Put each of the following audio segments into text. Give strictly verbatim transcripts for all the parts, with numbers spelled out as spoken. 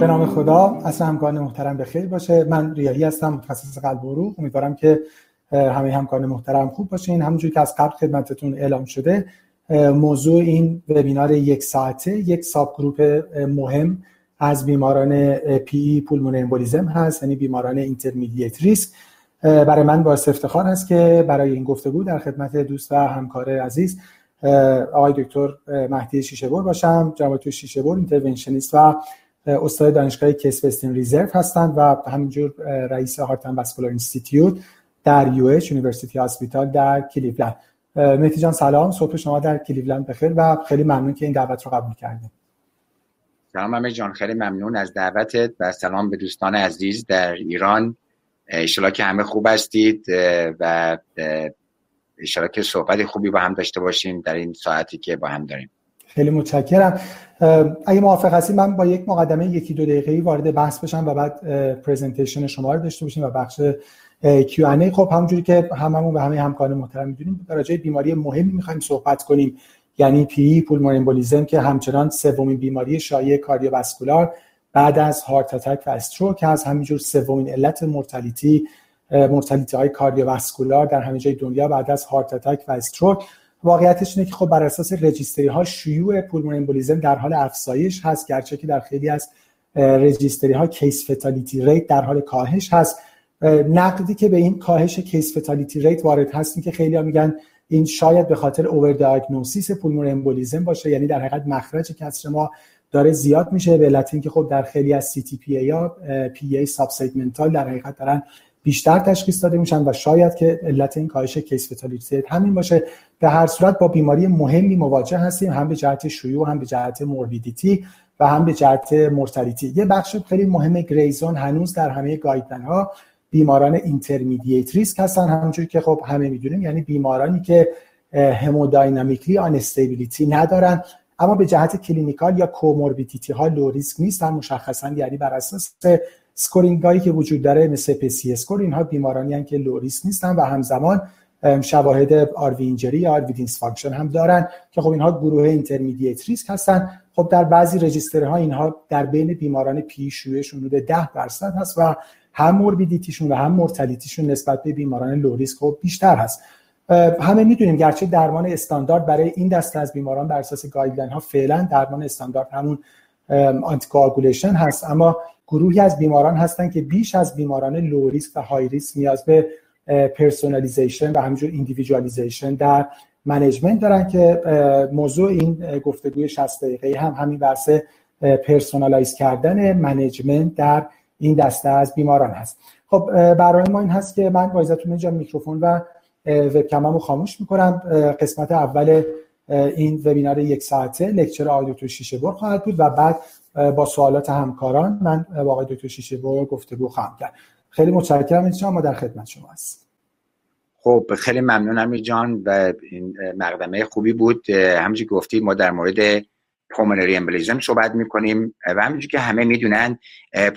به نام خدا، عصر همکاران محترم بخیر باشه. من ریاحی هستم، متخصص قلب و عروق. امیدوارم که همه همکاران محترم خوب باشین. همونجوری که از قبل خدمتتون اعلام شده، موضوع این وبینار یک ساعته یک ساب گروپ مهم از بیماران پی ای پولمونری امبولیزم هست، یعنی بیماران اینترمیدیت ریسک. برای من باعث افتخار هست که برای این گفتگو در خدمت دوست و همکار عزیز آقای دکتر مهدی شیشه‌بر باشم. جناب دکتر شیشه‌بر اینترونشنیست و استاد دانشگاه کیس وسترن ریزرو هستند و همینجور رئیس هارت اند واسکولار اینستیتیوت در یو اچ یونیورسیتی هاسپیتال در کلیولند. مهدی جان سلام، صبح شما در کلیولند بخیر و خیلی ممنون که این دعوت رو قبول کردید. سلام مهدی جان، خیلی ممنون از دعوتت و سلام به دوستان عزیز در ایران. ان شاءالله که همه خوب هستید و ان شاءالله که صحبت خوبی با هم داشته باشیم در این ساعتی که با هم داریم. خیلی متشکرم. اگه موافق هستید من با یک مقدمه یکی دو دقیقه‌ای وارد بحث بشم و بعد پرزنتیشن شما رو داشته باشیم و بخش کیو اند ای. خب همونجوری که هممون و همه همکاران محترم می‌دونیم، در رابطه بیماری مهمی می‌خوایم صحبت کنیم، یعنی پی ای پولمونری امبولیزم که همچنان سومین بیماری شایع کاردیوواسکولار بعد از هارت اتاک و استروک هست. همینجور سومین علت مورتالیتی مورتالیتی‌های کاردیوواسکولار در همه جای دنیا بعد از هارت اتاک و استروک. واقعیتش اینه که خب بر اساس رجیستری‌ها شیوع پولمونری امبولیزم در حال افزایش هست، گرچه که در خیلی از رجیستری‌ها کیس فتالیتی ریت در حال کاهش هست. نقدی که به این کاهش کیس فتالیتی ریت وارد هست این که خیلی‌ها میگن این شاید به خاطر اوور دیاگنوستیس پولمونری امبولیزم باشه، یعنی در حقیقت مخرج کسر ما داره زیاد میشه به علت اینکه خب در خیلی از سی تی پی ای یا پی ای ساب سگمنتال در حقیقت دارن بیشتر تشخیص داده میشن و شاید که علت این کاهش کیس فتالیتی همین باشه. به هر صورت با بیماری مهمی مواجه هستیم، هم به جهت شیوع، هم به جهت موردیدیتی و هم به جهت مورتالیتی. یه بخش خیلی مهم گریزون هنوز در همه گایدلاین ها بیماران اینترمیدیت ریسک هستن، همونجوری که خب همه میدونیم، یعنی بیمارانی که هموداینامیکلی آن استیبیلیتی ندارن اما به جهت کلینیکال یا کوموربیدیتی ها لو ریسک نیستن مشخصا، یعنی بر اساس اسکورینگ هایی که وجود داره مثل پی سی اسکور اینها بیمارانی ان که لو ریسک نیستن و همزمان شواهد آروی اینجری یا آروی دیسفانکشن هم دارن که خب اینها گروه اینترمیدیت ریسک هستن. خب در بعضی رجیستری ها اینها در بین بیماران پی شیوعش حدود ده درصد هست و هم موربیدیتیشون و هم مورتالیتیشون نسبت به بیماران لو ریسک خب بیشتر هست. همه میدونیم گرچه درمان استاندارد برای این دسته از بیماران بر اساس گایدلاین ها فعلا درمان استاندارد همون آنتی‌کوآگولیشن هست، اما گروهی از بیماران هستن که بیش از بیماران لو ریسک و های ریسک نیاز به پرسونالیزیشن و همینجور ایندیویدوالیزیشن در منیجمنت دارن که موضوع این گفتگوی شصت دقیقه‌ای هم همین بحث پرسونالایز کردن منیجمنت در این دسته از بیماران هست. خب برای ما این هست که من با اجازهتون اینجا میکروفون و وبکممو خاموش میکنم. قسمت اول این وبینار یک ساعته لکچر آقای دکتر شیشه‌بر خواهد بود و بعد با سوالات همکاران من با آقای دکتر شیشه‌بر گفتگو خواهم کرد. خیلی متشکرم اینجا، ما در خدمت شما هستیم. خب خیلی ممنونم جان و این مقدمه خوبی بود. همونجوری گفتید ما در مورد پلمونری امبولیزم صحبت میکنیم و همونجوری که همه میدونن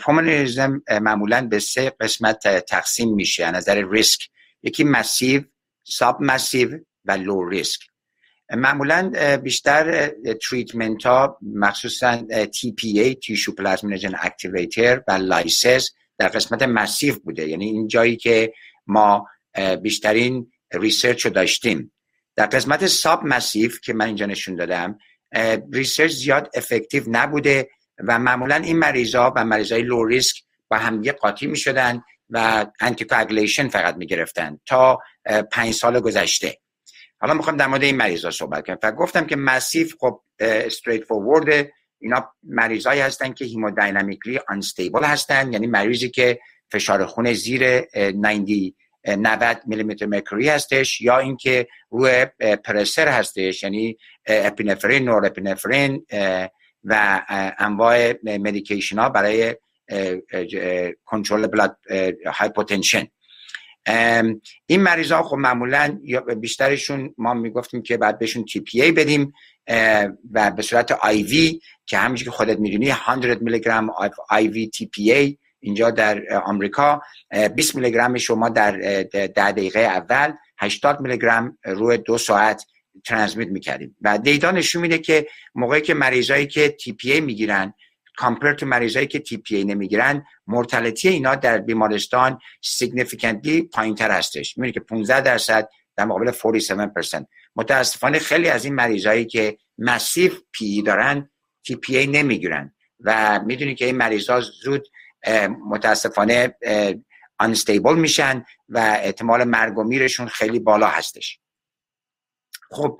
پلمونری امبولیزم معمولاً به سه قسمت تقسیم میشه از نظر ریسک، یکی مسیو، ساب مسیو و لو ریسک. معمولاً بیشتر تریتمنت ها مخصوصاً تی پی ای تیشو پلازمینوژن اکتیویتر و لایسز در قسمت مسیو بوده، یعنی این جایی که ما بیشترین ریسرچ رو داشتیم. در قسمت ساب مسیو که من اینجا نشون دادم ریسرچ زیاد افکتیو نبوده و معمولاً این مریضا و مریضای لو ریسک با همدیگه قاطی می شدن و آنتی‌کوآگولیشن فقط می گرفتن تا پنج سال گذشته. حالا میخوام در مورد این مریضا صحبت کنم. فقط گفتم که مسیو خب استریت فوروارد، اینا مریضایی هستن که هیمودینامیکلی آنستیبل هستن، یعنی مریضی که فشار خون زیر نود میلیمتر مرکوری هستش یا اینکه روی پرسر هستش، یعنی اپینفرین، نورپینفرین و انواع مدیکیشن ها برای کنترل بلاد هایپوتنشن. این مریضا خب معمولا بیشترشون ما میگفتیم که بعد بهشون تی پی ای بدیم و به صورت آی وی که همونجوری که خودت میدونی صد میلی گرم آی وی تی پی ای اینجا در آمریکا، بیست میلی گرم شما در ده دقیقه اول، هشتاد میلی گرم روی دو ساعت ترانسمیت میکردیم و دیتا نشون میده که موقعی که مریضایی که تی پی ای میگیرن کامپیر تو مریضایی که تی پی ای نمیگیرن، مورتالتی اینا در بیمارستان سیگنیفیکنتلی پایینتر هستش. میبینی که پانزده درصد در مقابل چهل و هفت درصد. متاسفانه خیلی از این مریضایی که مسیف پی ای دارن تی پی ای نمیگیرن و میدونی که این مریضا زود متاسفانه unstable میشن و احتمال مرگ و میرشون خیلی بالا هستش. خب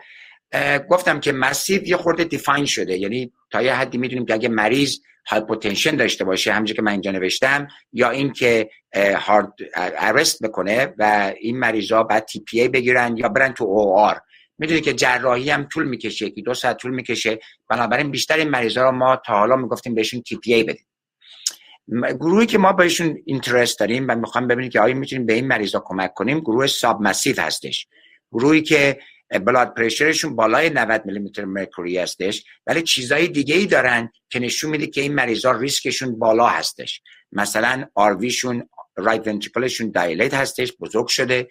گفتم که مسیو یه خورده دیفاین شده، یعنی تا یه حدی میدونیم که اگه مریض هایپوتنشن داشته باشه، همونجوری که من اینجا نوشتم، یا این که هارد ارست بکنه و این مریضا بعد تی پی ای بگیرن یا برن تو او آر. میدونید که جراحی هم طول میکشه، یکی دو ساعت طول میکشه، بنابراین بیشتر این مریضا رو ما تا حالا میگفتیم بهشون تی پی ای بدیم. گروهی که ما بهشون اینترست داریم و میخوام ببینیم که آیا میتونیم به این مریضا کمک کنیم، گروه ساب مسیو هستش، گروهی که بلاد پرشرشون بالای نود میلی متر مرکوری هستش، ولی چیزای دیگه ای دارن که نشون میده که این مریضا ریسکشون بالا هستش. مثلا آر وی شون، رایت ونتریکلشون دایلیت هستش، بزرگ شده،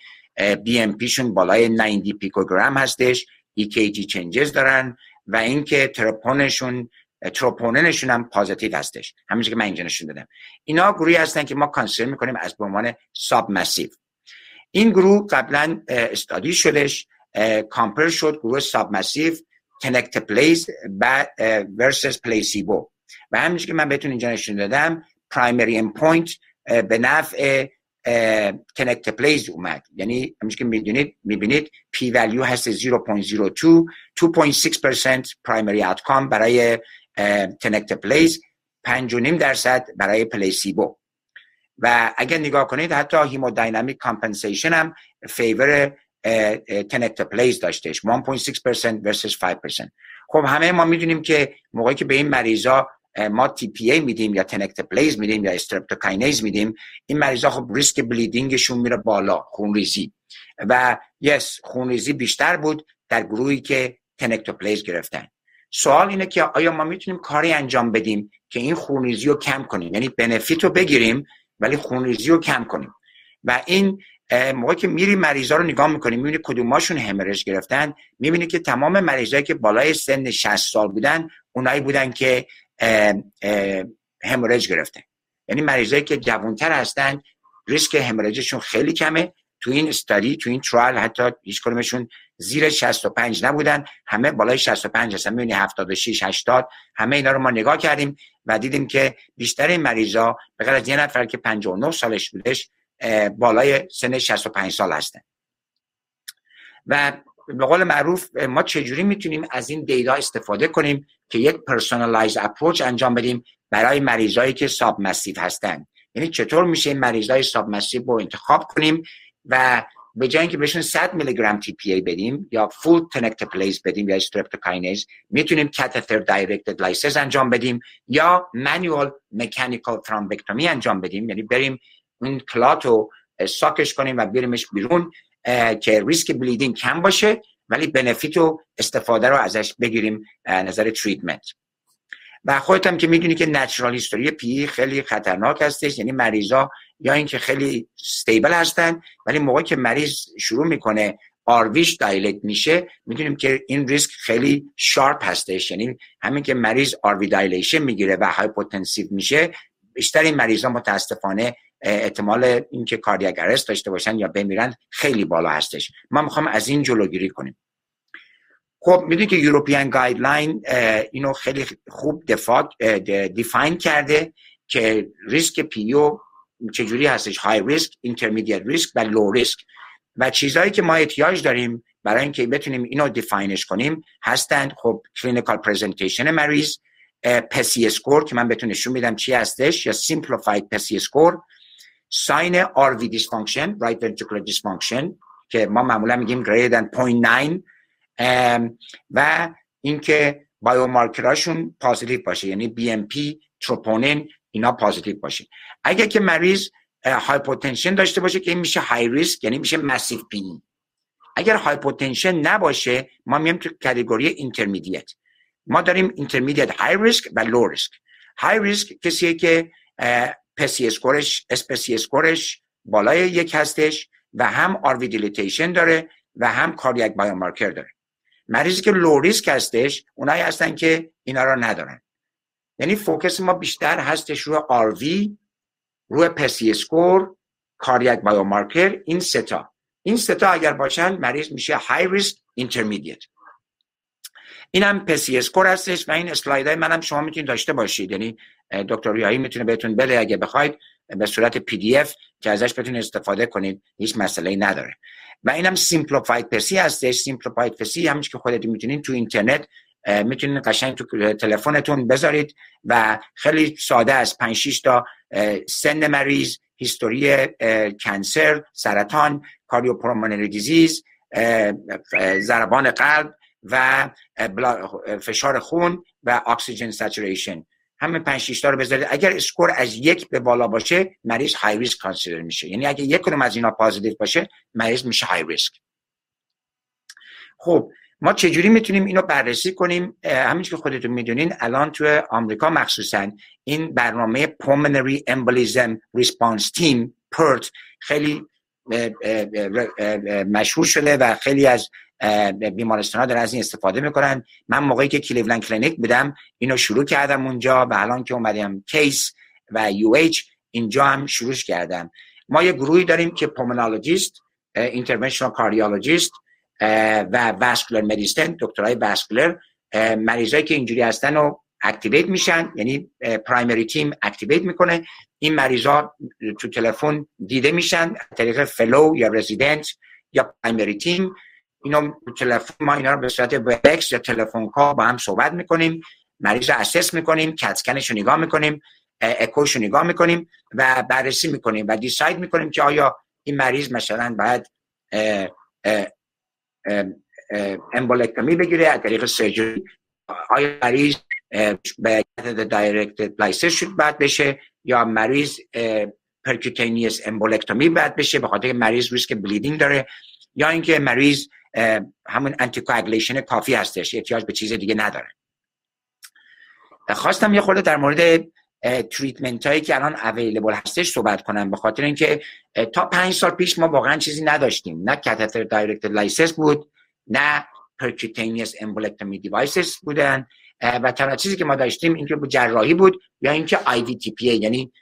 بی ام پی شون بالای نود پیکوگرم هستش، ای کی جی چنجز دارن و اینکه تروپونشون تروپونینشون هم پازیتیو هستش، همینجوری که من اینجا نشون دادم. اینا گروهی هستن که ما کانسیدر میکنیم از به عنوان ساب مسیو. این گروه قبلا استادی شدش، کامپیر شد گروه ساب مسیو کنکت پلیز ورسس پلیسیبو و همینجوری که من بهتون اینجا نشون دادم پرایمری اند پوینت به نفع کنکت پلیز اومد، یعنی همینجوری که میدونید میبینید پی ولیو هست صفر ممیز صفر دو، دو ممیز شش درصد پرایمری آوتکام برای کنکت پلیز، پنج و نیم درصد برای پلیسیبو. و اگر نگاه کنید حتی هیمودینامیک کامپنسیشن هم فیور کنکت پلیز داشتش، یک ممیز شش درصد versus پنج درصد. خب همه ما میدونیم که موقعی که به این مریضا ما تی پی ای میدیم یا کنکت پلیز میدیم یا استرپتوکاینیز میدیم، این مریضا خب ریسک بلیدینگشون میره بالا، خونریزی و یس خونریزی بیشتر بود در گروهی که کنکت پلیز گرفتن. سوال اینه که آیا ما میتونیم کاری انجام بدیم که این خونریزی رو کم کنیم، یعنی بنفیت رو بگیریم ولی خونریزی رو کم کنیم. و این موقعی که میری مریضا رو نگاه میکنیم میبینی کدوماشون همرج گرفتن، میبینی که تمام مریضایی که بالای سن شصت سال بودن اونایی بودن که همرج گرفتن، یعنی مریضایی که جوانتر هستن ریسک همرجشون خیلی کمه. تو این استادی، تو این ترایل حتی هیچ کدومشون زیر شصت و پنج نبودن، همه بالای شصت و پنج هستن، میبینی هفتاد و شش هشتاد. همه اینا رو ما نگاه کردیم و دیدیم که بیشتر این مریضا به غیر از یه نفر که پنجاه و نه سالش بودش بالای سن شصت و پنج سال هستن. و به قول معروف ما چجوری میتونیم از این دیتا استفاده کنیم که یک پرسونالایز اپروچ انجام بدیم برای مریضایی که ساب مسیو هستن، یعنی چطور میشه این مریضای ساب مسیو رو انتخاب کنیم و به جای اینکه بهشون صد میلی گرم تی پی ای بدیم یا فول تنکتپلیز بدیم یا استرپتوکاینیز، میتونیم کاتتر دایرکتد لایسیس انجام بدیم یا مانیوال مکانیکال ترومبکتومی انجام بدیم، یعنی بریم این کلاتو ساکش کنیم و بیاریمش بیرون که ریسک بلیدینگ کم باشه ولی بنفیت و استفاده رو ازش بگیریم نظر تریتمنت. و خودت هم که میدونی که نچرال هیستوری پی خیلی خطرناک هستش، یعنی مریضا یا اینکه خیلی استیبل هستن ولی موقعی که مریض شروع میکنه آرویش دایلیت میشه، میدونیم که این ریسک خیلی شارپ هستش، یعنی همین که مریض آروی دایلیشن میگیره و هایپوتنسیو میشه، بیشتر این مریضا متاسفانه احتمال اینکه کاردیاک ارست داشته باشن یا بمیرن خیلی بالا هستش. ما میخوام از این جلوگیری کنیم. خب میدونید که یوروپیان گایدلاین اینو خیلی خوب دیفاین کرده که ریسک پیو چجوری هستش، های ریسک، اینترمیدیت ریسک و لو ریسک. و چیزهایی که ما احتیاج داریم برای اینکه بتونیم اینو دیفاینش کنیم هستند خب کلینیکال پرزنتیشن مریض، پسی اسکور که من بهتون نشون میدم چی هستش یا سیمپلیفاید پسی اسکور، ساین آر وی دیسفانکشن، رایت ونتریکولار دیسفانکشن که ما معمولا میگیم greater than صفر ممیز نه و اینکه بایومارکراشون پازیتیو باشه، یعنی بی ام پی، تروپونین اینا پازیتیو باشه. اگه که مریض هایپوتنشن داشته باشه که این میشه های ریسک، یعنی میشه مسیو پی ای. اگر هایپوتنشن نباشه ما میایم تو کاتگوری اینترمدیت. ما داریم اینترمدیت های ریسک و لو ریسک. های ریسک کسیه که پسی اسکورش اسپسی اسکورش بالای یک هستش و هم آروی دیلیتیشن داره و هم کاردیاک بایومارکر داره. مریضی که لو ریسک هستش اونایی هستن که اینا را ندارن. یعنی فوکس ما بیشتر هستش روی آروی، روی پسی اسکور، کاردیاک بایومارکر، این سه تا. این سه تا اگر باشن مریض میشه های ریسک اینترمدیت. اینم پسی اسکور هستش و این اسلایدای منم شما میتونید داشته باشید، یعنی دکتر ریاحی میتونه بهتون بده اگه بخواید به صورت پی دی اف که ازش بتونید استفاده کنید، هیچ مسئله‌ای نداره. و اینم سیمپلیفاید پسی هستش. سیمپلیفاید پسی همون که خودتون میتونید تو اینترنت میتونید قشنگ تو تلفنتون بذارید و خیلی ساده است. پنج شش تا سن مریض، هیستوری کنسر، سرطان، کاردیوپولمونری دیزیز، ضربان قلب و فشار خون و اکسیژن ساتوریشن، همه پنج شش تا رو بذارید. اگر اسکور از یک به بالا باشه مریض های ریسک کانسیدر میشه، یعنی اگه یک کدوم از اینا پازیتیو باشه مریض میشه های ریسک. خب ما چجوری میتونیم اینو بررسی کنیم؟ همین که خودتون میدونین الان توی آمریکا مخصوصا این برنامه Pulmonary Embolism Response Team پرت خیلی مشهور شده و خیلی از بیمارستان ها دارن از این استفاده میکنن. من موقعی که کلیولند کلینیک بودم اینو شروع کردم اونجا و الان که اومدیم کیس و یو اچ اینجا هم شروعش کردم. ما یه گروهی داریم که پومنالوجیست، اینترونشنال کاردیولوژیست و واسکولر مدیسن، دکترای واسکولر، مریضایی که اینجوری هستن رو اکتیویت میشن، یعنی پرایمری تیم اکتیویت میکنه. این مریضا تو تلفن دیده میشن طریق فلو یا رزیدنت یا پرایمری تیم. اینا تلفن ما اینا رو به صورت وبکس یا تلفن کال با هم صحبت میکنیم، مریض رو اسس میکنیم، کتسکنش رو نگاه میکنیم، اکوش رو نگاه میکنیم و بررسی میکنیم و دیساید میکنیم که آیا این مریض مثلا باید امبولکتومی بگیره از طریق سرجری، آیا مریض به دایرکتد لایسیشن باید بشه یا مریض پرکوتینیس امبولکتومی باید بشه به خاطر اینکه مریض ریسک بلیدینگ داره، یا اینکه مریض همون آنتی کوآگولیشن کافی هستش، احتیاج به چیز دیگه نداره. خواستم یه خورده در مورد تریتمنت هایی که الان اویلیبل هستش صحبت کنم، به خاطر اینکه تا پنج سال پیش ما واقعا چیزی نداشتیم، نه کاتتر دایرکتد لایسیس بود، نه پرکوتینیس امبولکتومی دیوایسز بودن و تنها چیزی که ما داشتیم اینکه بود جراحی بود یا اینکه آی وی تی پی ای، یعنی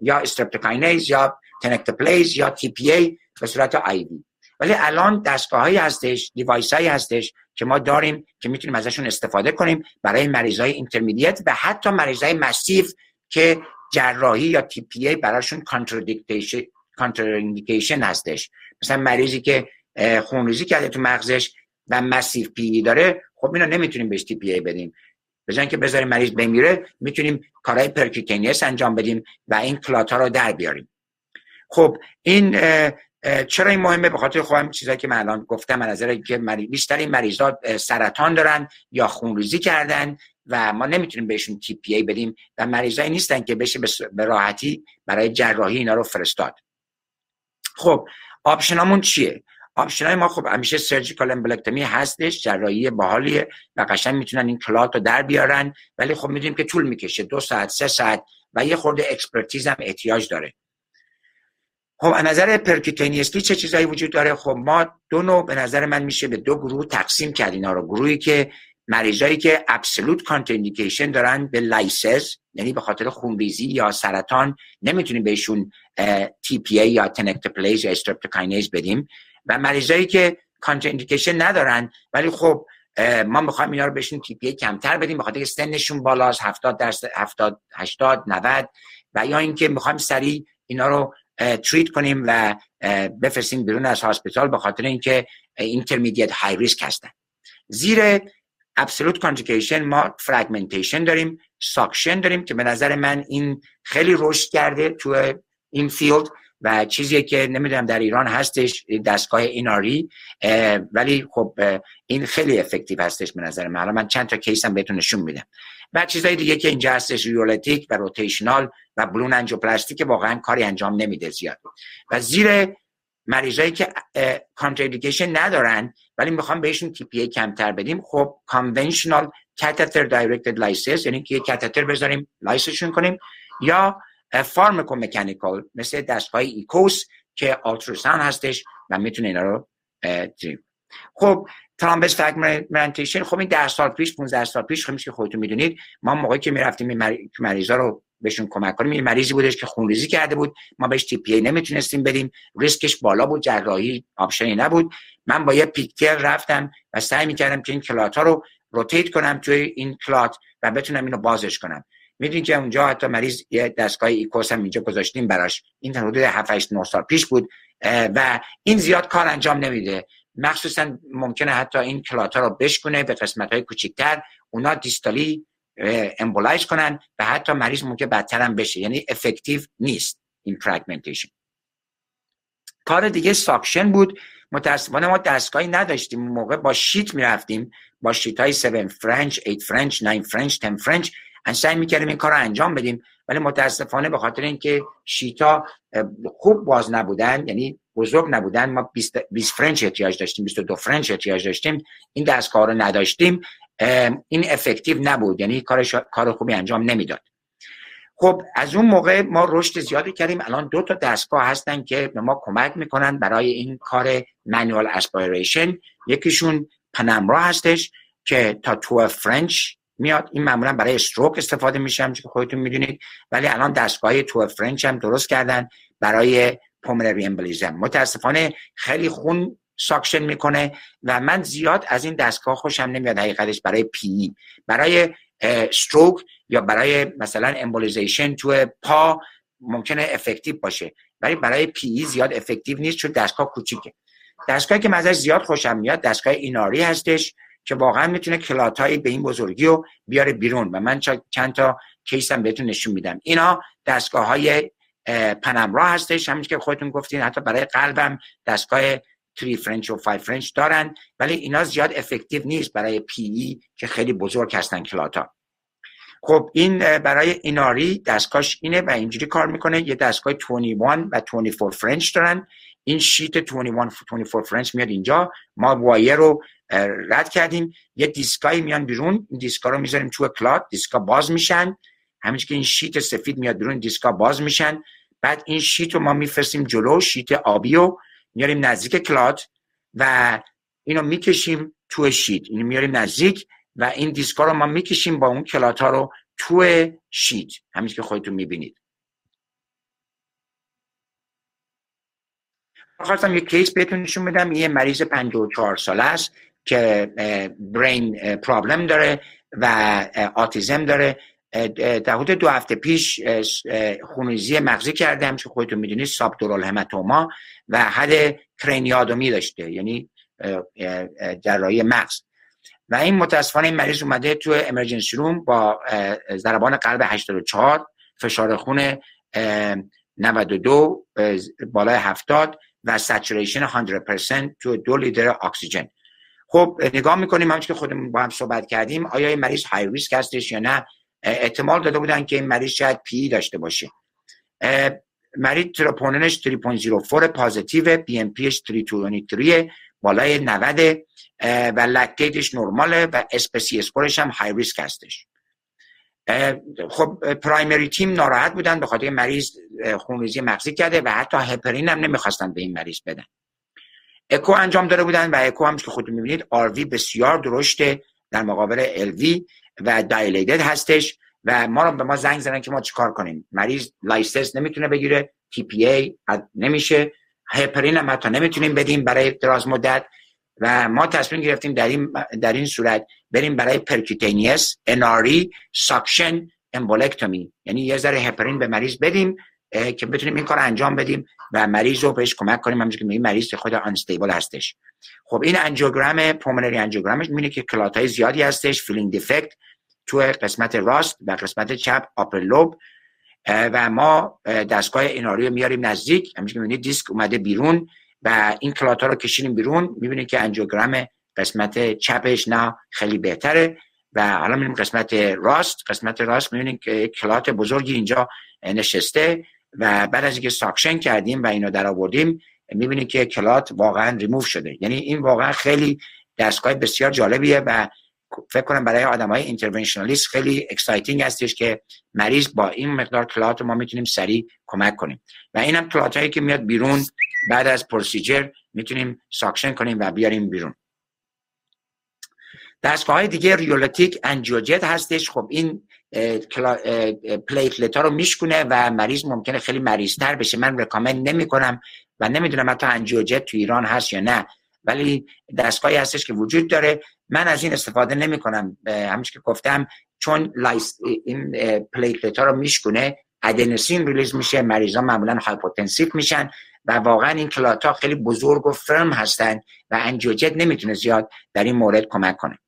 یا استرپتوکاینیز یا تنکتوپلیز یا تی پی ای به صورت آی وی. ولی الان دستگاه‌هایی هستش، دیوایس‌هایی هستش که ما داریم که میتونیم ازشون استفاده کنیم برای مریضای اینترمدیت و حتی مریضای مسیف که جراحی یا تی پی ای براشون کانتردیکشن کانتراندیکیشن هستش. مثلا مریضی که خونریزی کرده تو مغزش و مسیف پی ای داره، خب اینو نمیتونیم بهش تی پی ای بدیم. به جای اینکه بذاریم مریض بمیره میتونیم کارهای پرکوتینیس انجام بدیم و این کلاتا رو در بیاریم. خب این چرا این مهمه؟ به خاطر خودم چیزایی که من الان گفتم، از نظر که مریض بیشترین مریضا سرطان دارن یا خونریزی کردن و ما نمیتونیم بهشون تی پی ای بدیم و مریضایی نیستن که بشه به راحتی برای جراحی اینا رو فرستاد. خب آپشنامون چیه؟ آپشنای ما خب همیشه سرجیکال امبولکتومی هستش، جراحی باحالیه و قشنگ میتونن این کلات رو در بیارن، ولی خب میدونیم که طول میکشه، دو ساعت سه ساعت و یه خورده اکسپرتیز هم احتیاج داره. خب از نظر پرکوتینیسلی چه چیزایی وجود داره؟ خب ما دو نوع به نظر من میشه به دو گروه تقسیم کرد اینا رو. گروهی که مریضایی که ابسولوت کانتراندیکیشن دارن به لایسز، یعنی به خاطر خونریزی یا سرطان نمیتونیم بهشون تی پی ای یا تنکتوپلیز یا استرپتوکاینیز بدیم، و مریضایی که کانتراندیکیشن ندارن ولی خب ما میخوایم اینا رو بهشون تی پی ای کمتر بدیم به خاطر اینکه سنشون بالاست، هفتاد درصد هفتاد هشتاد نود، و یا اینکه میخوایم سریع اینا رو تریت کنیم و بفرستیم بیرون از هاسپیتال به خاطر اینکه اینترمدیت های ریسک هستن. زیر ابسولوت کانتراندیکیشن ما فرگمنتیشن داریم، ساکشن داریم که به نظر من این خیلی رشد کرده تو این فیلد و چیزیه که نمیدونم در ایران هستش دستگاه ایناری، ولی خب این خیلی افکتیو هستش به نظر من. حالا من چند تا کیس هم بهتون نشون میدم. بعد چیزای دیگه که اینجا هستش ریولتیک و روتیشنال و بلون انجیوپلاستی که واقعا کاری انجام نمیده زیاد. و زیر مریضایی که کانتراندیکیشن ندارن ولی میخوام بهشون تی پی ای کمتر بدیم، خب کانونشنال کاتتر دایرکتد لایسیس، یعنی که کاتتر بذاریم لایسیشون کنیم، یا فارماکو مکانیکال مثل دستگاه ایکوس که آلتراساوند هستش و میتونه اینا رو تریم. خب ترامبس فرگمنتیشن، خب این ده سال پیش پانزده سال پیش خب خودتون میدونید ما موقعی که میرفتیم این مریض مریضا رو بهشون کمک کنیم، این مریضی بودش که خونریزی کرده بود، ما بهش تی پی ای نمیتونستیم بدیم، ریسکش بالا بود، جراحی آپشنی نبود. من با یه پیکر رفتم و سعی میکردم که این کلات ها رو روتیت کنم توی این کلات و بتونم اینو بازش کنم. میدونید که اونجا حتی مریض یه دستگاه ایکوس هم اینجا گذاشتیم براش، این حدود هفت هشت نه سال پیش بود و این زیاد کار انجام نمیده، مخصوصا ممکنه حتی این کلات ها رو بشکنه به قسمت های کوچیکتر، اونا دیستالی امبولایز کنن و حتی مریض ممکنه بدتر هم بشه، یعنی افکتیو نیست این فرگمنتیشن. کار دیگه ساکشن بود. متاسفانه ما دستگاهی نداشتیم، موقع با شیت میرفتیم، با شیت های هفت فرنچ، هشت فرنچ، نه فرنچ، ده فرنچ، سعی میکردیم این کارو انجام بدیم، ولی متاسفانه به خاطر اینکه شیتا خوب باز نبودن، یعنی بزرگ نبودن، ما بیست فرنچ احتیاج داشتیم، بیست و دو فرنچ احتیاج داشتیم، این دستگاه رو نداشتیم، این افکتیو نبود، یعنی کارش کار خوبی انجام نمیداد. خب از اون موقع ما رشد زیادی کردیم، الان دو تا دستگاه هستن که به ما کمک میکنن برای این کار مانوال اسپایریشن. یکیشون پنامرا هستش که تا دوازده فرنچ میاد، این معمولا برای استروک استفاده میشه همچون که خودتون میدونید، ولی الان دستگاه تو فرنچ هم درست کردن برای پلمونری امبولیزم. متاسفانه خیلی خون ساکشن میکنه و من زیاد از این دستگاه خوشم نمیاد حقیقتش، برای پی، برای استروک یا برای مثلا امبولیزیشن تو پا ممکنه افکتیو باشه، ولی برای پی زیاد افکتیو نیست چون دستگاه کوچیکه. دستگاهی که من ازش زیاد خوشم میاد دستگاه ایناری هستش که واقعا میتونه کلاتایی به این بزرگی رو بیاره بیرون و من چند تا کیس هم بهتون نشون میدم. اینا دستگاه های پنامرا هستش، همین که خودتون گفتین حتی برای قلبم دستگاه سه فرنچ و پنج فرنچ دارن، ولی اینا زیاد افکتیو نیست برای پی ای که خیلی بزرگ هستن کلاتا. خب این برای ایناری دستگاهش اینه و اینجوری کار میکنه. یه دستگاه بیست و یک و بیست و چهار فرنچ دارن، این شیت بیست و یک بیست و چهار فرنچ میاد اینجا، ما وایر رو رد کردیم، یه دیسکایی میان بیرون، این دیسکا رو میذاریم تو کلات، دیسکا باز میشن، همینش که این شیت سفید میاد بیرون، دیسکا باز میشن، بعد این شیت رو ما میفرستیم جلو، شیت آبی رو میاریم نزدیک کلات و اینو میکشیم تو شیت، اینو میاریم نزدیک و این دیسکا رو ما میکشیم با اون کلات ها رو تو شیت، همینش که خودتون میبینید. خواستم یک کیس بهتون نشون بدم، یه مریض پنجاه و چهار ساله است که برین پرابلم داره و آتیزم داره. در حدود دو هفته پیش خونریزی مغزی کرده، همچه خودتون میدونید سابدورال هماتوما و حد کرینیادومی داشته، یعنی جراحی مغز، و این متاسفانه این مریض اومده تو امرجنسی روم با ضربان قلب هشتاد و چهار، فشار خون نود و دو بالای هفتاد و سچوریشن صد درصد تو دو لیتر اکسیژن. خب نگاه میکنیم همونش که خودمون با هم صحبت کردیم، آیا این مریض های ریسک هستش یا نه. احتمال داده بودن که این مریض شاید پی داشته باشه. مریض تروپونینش سه و صفر پوزتیو، بی ام پی اش سیصد و بیست و سه بالای نود و لکتیتش نرماله و اس پی سی اسکورش هم های ریسک هستش. خب پرایمری تیم ناراحت بودن به خاطر مریض خونریزی مغزی کرده و حتی هپرین هم نمیخواستن به این مریض بدن. اکو انجام داده بودن و اکو هم که خودتون میبینید آر وی بسیار درشته در مقابل ال وی و دایلیتد هستش و ما رو به ما زنگ زدن که ما چیکار کنیم. مریض لایسس نمیتونه بگیره، تی پی ای نمیشه، هپرین هم حتی نمیتونیم بدیم برای دراز مدت و ما تصمیم گرفتیم در این در این صورت بریم برای پرکیوتینیس اناری ساکشن امبولکتومی، یعنی یه ذره هپرین به مریض بدیم که بتونیم این کار انجام بدیم و مریض رو بهش کمک کنیم، همونجوری که میگیم مریض خود آنستیبل هستش. خب این آنژیوگرام پلمونری آنژیوگرامش میبینه که کلاتای زیادی هستش، فیلینگ دیفکت تو قسمت راست و قسمت چپ آپر لوب و ما دستگاه اناری رو میاریم نزدیک، همونجوری که میبینید دیسک اومده بیرون و این کلاتا رو کشیدیم بیرون، میبینید که آنژیوگرام قسمت چپش نه خیلی بهتره و حالا میبینیم قسمت راست، قسمت راست میبینید که کلات بزرگی اینجا نشسته و بعد از اینکه ساکشن کردیم و اینو در آوردیم میبینید که کلات واقعا ریموو شده، یعنی این واقعا خیلی دستگاه بسیار جالبیه و فکر کنم برای آدمای اینترونشنالیست خیلی اکسایتینگ هستش که مریض با این مقدار کلات ما میتونیم سریع کمک کنیم و اینم کلاتایی که میاد بیرون بعد از پروسیجر میتونیم ساکشن کنیم و بیاریم بیرون. دستگاه‌های دیگه ریولاتیک انجیوجت هستش. خب این پلیتلت ها رو میشکنه و مریض ممکنه خیلی مریضتر بشه. من رکامند نمی کنم و نمیدونم حتی انجیوجت تو ایران هست یا نه، ولی دستگاهی هستش که وجود داره. من از این استفاده نمی کنم، همونش که گفتم، چون این پلیتلت ها رو میشکنه، ادنوسین ریلیز میشه، مریض ها معمولا هایپوتنسیف میشن و واقعا این کلات ها خیلی بزرگ و فرم هستن و انجیوجت نمیتونه زیاد در این مورد کمک کنه.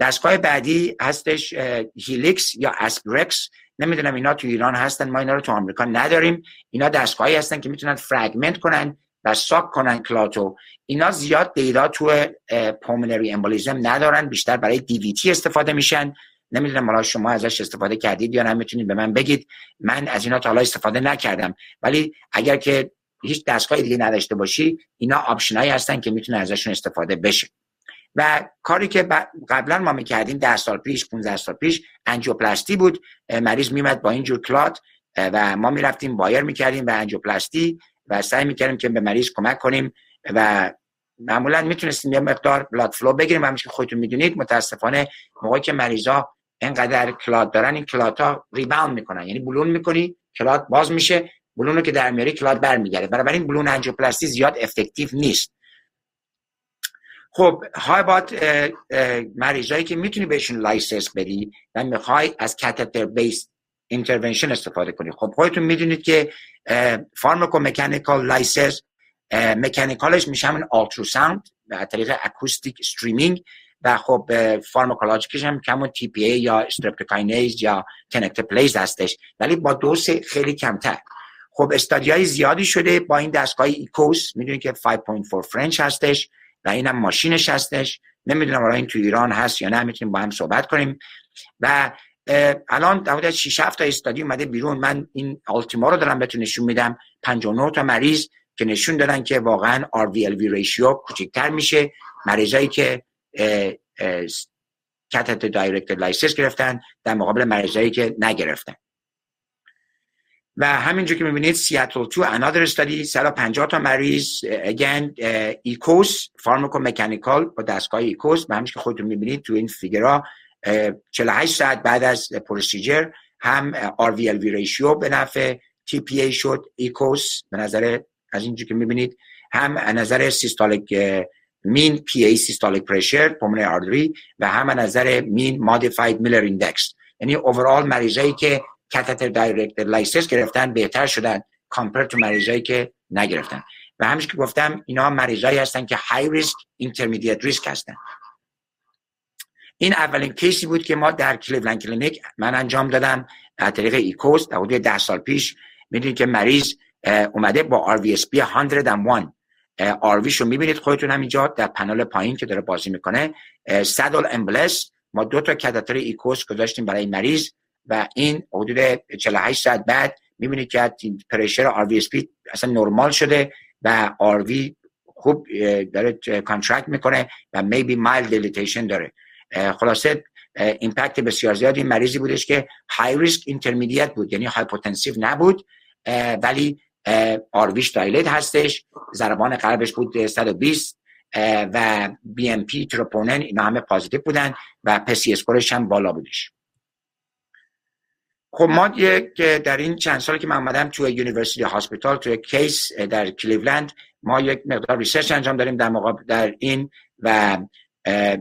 دستگاه بعدی هستش هیلیکس یا اسپرکس. نمیدونم اینا تو ایران هستن، ما اینا رو تو آمریکا نداریم. اینا دستگاهی هستن که میتونن فرگمنت کنن و ساک کنن کلاتو. اینا زیاد دیدا تو پومنری امبولیزم ندارن، بیشتر برای دیویتی استفاده میشن. نمیدونم حالا شما ازش استفاده کردید یا نه، میتونید به من بگید. من از اینا تا حالا استفاده نکردم، ولی اگر که هیچ دستگاه دیگه نداشته باشی، اینا آپشنایی هستن که میتونه ازشون استفاده بشه. و کاری که قبلا ما میکردیم ده سال پیش پانزده سال پیش انجیوپلاستی بود. مریض میمد با اینجور کلات و ما میرفتیم وایر میکردیم و انجیوپلاستی و سعی میکردیم که به مریض کمک کنیم و معمولا میتونستیم یه مقدار بلاد فلو بگیریم. همونش که خودتون میدونید متاسفانه موقعی که مریضا اینقدر کلات دارن، این کلات ها ریباوند میکنن، یعنی بلون میکنی کلات باز میشه، بلون رو که در میاری کلات برمیگرده، بنابراین بلون انجیوپلاستی زیاد افکتیو نیست. خب های بات مریضایی که میتونی بهشون لایسس بدی و میخوای از کاتتر بیس اینترونشن استفاده کنی، خب خودتون میدونید که فارماکو مکانیکال لایسس، مکانیکالش میشه همین آلتروساوند از طریق اکوستیک استریمینگ و خب فارماکولوژیکش هم کمون تی پی ای یا استرپتوکاینیز یا کنکتر پلیز هستش، ولی با دوز خیلی کمتر. خب استادیای زیادی شده با این دستگاه ایکوس، میدونید که پنج و چهار فرنچ هستش و اینم ماشینش هستش. نمیدونم الان این تو ایران هست یا نه، میتونیم با هم صحبت کنیم. و الان در حدود شش هفت تا استادی اومده بیرون. من این آلتیما رو دارم بهتون نشون میدم، پنجاه و نه تا مریض که نشون دادن که واقعا آر وی ال وی ریشیو کوچکتر میشه. مریضایی که کاتتر دایرکتد لایسس گرفتن در مقابل مریضایی که نگرفتن. و همینجور که میبینید سیاتل تو another study صد و پنجاه تا مریض again ایکوس فارماکو مکانیکال با دستگاه ایکوس. و همینش که خودتون میبینید تو این فیگرا چهل و هشت ساعت بعد از پروسیجر هم آر وی ال وی ریشیو به نفع تی پی ای شد ایکوس به نظر از اینجور که میبینید، هم از نظر سیستولیک مین پی ای سیستولیک پرشر پومنری آردری و هم از نظر مین مودیفاید میلر ایندکس، یعنی اوورال مریضایی که کاتتر دایرکتد لایسس گرفتن بهتر شدن کامپیر تو مریضایی که نگرفتن. و همش که گفتم اینا مریضایی هستن که های ریسک اینترمدیت ریسک هستن. این اولین کیسی بود که ما در کلیولند کلینیک من انجام دادم از طریق ایکوس در حدود ده سال پیش. میدونید که مریض اومده با آر وی اس پی صد و یک آر وی شو میبینید خودتون هم اینجا در پنل پایین که داره بازی میکنه سدل امبلس. ما دو تا کاتتر ایکوس گذاشتیم برای مریض و این حدود چهل و هشت ساعت بعد میبینید که پرشر آر وی اس پی اصلا نرمال شده و آر وی خوب داره کانترکت میکنه و maybe mild dilatation داره. خلاصه ایمپکت بسیار زیادی. مریضی بودش که های ریسک اینترمیدیت بود، یعنی هایپوتنسیو نبود ولی آر ویش دایلیت هستش. ضربان قلبش بود صد و بیست و بی ام پی تروپونین اینا همه پازیتیو بودن و پسی اسکورش هم بالا بودش. خب ما که در این چند سالی که من اومدم توی یونیورسیتی هاسپیتال توی کیس در کلیولند، ما یک مقدار ریسرچ انجام داریم در مقابل در این و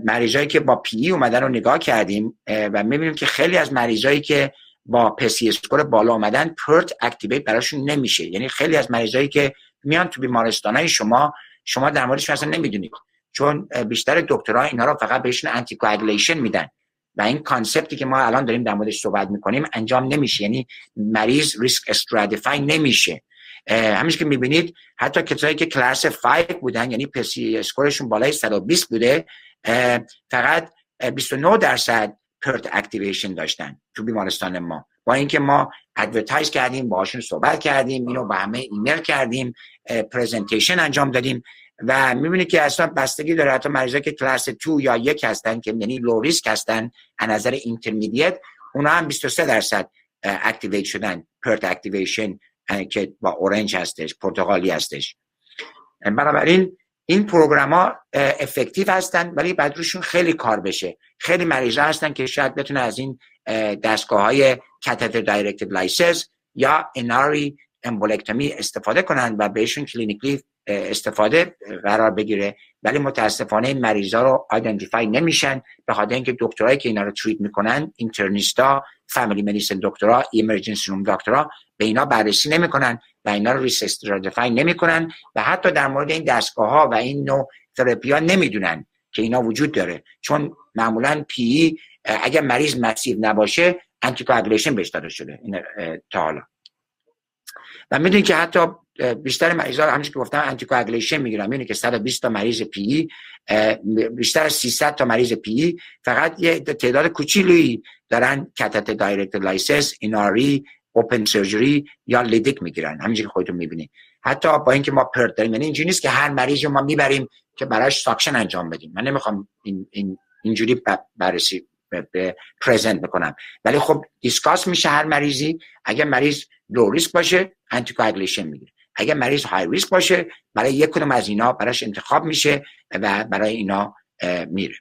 مریضایی که با پی ای اومدن رو نگاه کردیم و می‌بینیم که خیلی از مریضایی که با پسی اسکور بالا اومدن پرت اکتیویت براشون نمیشه، یعنی خیلی از مریضایی که میان تو بیمارستانای شما شما در موردشون اصلا نمیدونید، چون بیشتر دکترها اینا رو فقط بهشون آنتیکواگولیشن میدن و این کانسپتی که ما الان داریم در موردش صحبت میکنیم انجام نمیشه، یعنی مریض ریسک استراتیفای نمیشه. همینش که میبینید حتی کسایی که کلاس پنج بودن، یعنی پسی اسکورشون بالای صد و بیست بوده، فقط بیست و نه درصد پرت اکتیویشن داشتن تو بیمارستان ما، با اینکه ما ادورتایز کردیم، باهاشون صحبت کردیم، اینو به همه ایمیل کردیم، پرزنتیشن انجام دادیم و میبینید که اصلا بستگی داره. حتی مریضایی که کلاس دو یا یک هستن که یعنی لو ریسک هستن از نظر اینترمدیت، اونا هم بیست و سه درصد اکتیویت شدن پرت اکتیویشن که با اورنج هستش، پرتغالی هستش. بنابراین این پروگرام ها افکتیو هستن، ولی بعد روشون خیلی کار بشه. خیلی مریضا هستن که شاید بتونه از این دستگاه های کاتتر دایرکتد لایسز یا اناری امبولکتومی استفاده کنند و بهشون کلینیکلی استفاده قرار بگیره، ولی متاسفانه این مریضا رو آیدنتیفای نمیشن به خاطر اینکه دکترایی که اینا رو تریت میکنن، اینترنیستا، فامیلی مدیسن دکترا، ایمرجنسی روم دکترا، به اینا بررسی نمیکنن و اینا رو ریس استراتیفای نمیکنن و حتی در مورد این دستگاه ها و این نوع تراپیا نمیدونن که اینا وجود داره، چون معمولا پی اگر مریض مسیو نباشه آنتیکواگولیشن بهش داده شده تا حالا. و میدونی که حتی بیشتر مریضا همون که گفتم آنتیکواگولیشن میگیرن، میدونی که صد و بیست تا مریض پی ای، بیشتر از سیصد تا مریض پی ای فقط یه تعداد کوچیکی دارن کاتتر دایرکتد لایسس، ایناری، اوپن سرجری یا لیدیک میگیرن. همینجوری خودتون میبینید. حتی با اینکه ما پرت داریم، یعنی اینجوری نیست که هر مریض رو ما میبریم که براش ساکشن انجام بدیم. من نمیخوام این این اینجوری بررسی به پرزنت بکنم، ولی خب دیسکاس میشه هر مریضی. اگه مریض لو ریسک باشه آنتی کوآگولیشن میگیره، اگه مریض های ریسک باشه برای یک کدوم از اینا براش انتخاب میشه و برای اینا میره.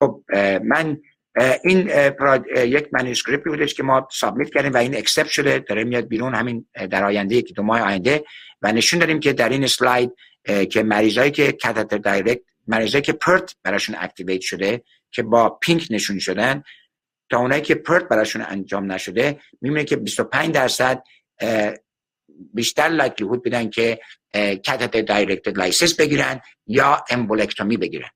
خب من این یک منیسکریپتی بودش که ما سابمیت کردیم و این اکسپت شده، داره میاد بیرون همین در آینده، یک دو ماه آینده، و نشون داریم که در این اسلاید که مریضایی که کاتتر دایرکت، مریضایی که پرت براشون اکتیویت شده که با پینک نشون شدن، تا اونایی که پرت براشون انجام نشده، میمونه که بیست و پنج درصد بیشتر لایکلیهود بدن که کاتتر دایرکتد لایسس بگیرن یا امبولکتومی بگیرن.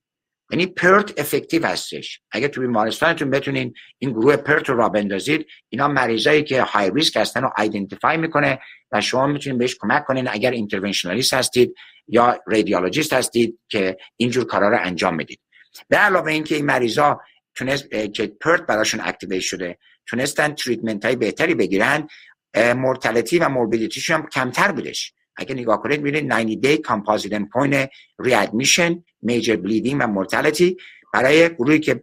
یعنی پرت افکتیو هستش. اگه تو بیمارستانتون بتونین این گروه پرت رو را بندازید، اینا مریضایی که های ریسک هستن رو آیدنتیفای میکنه و شما میتونین بهش کمک کنین اگر اینترونشنالیست هستید یا رادیولوژیست هستید که اینجور کارا رو انجام میدید. به علاوه اینکه این مریضا تونست که پرت براشون اکتیویت شده، تونستن تریتمنت های بهتری بگیرن، مورتالتی و موربیدیتیشون هم کمتر بودش. اگه نگاه کنید می‌بینید نود دی کامپوزیت اندپوینت ری ادمیشن، میجر بلیدینگ و مورتالتی برای گروهی که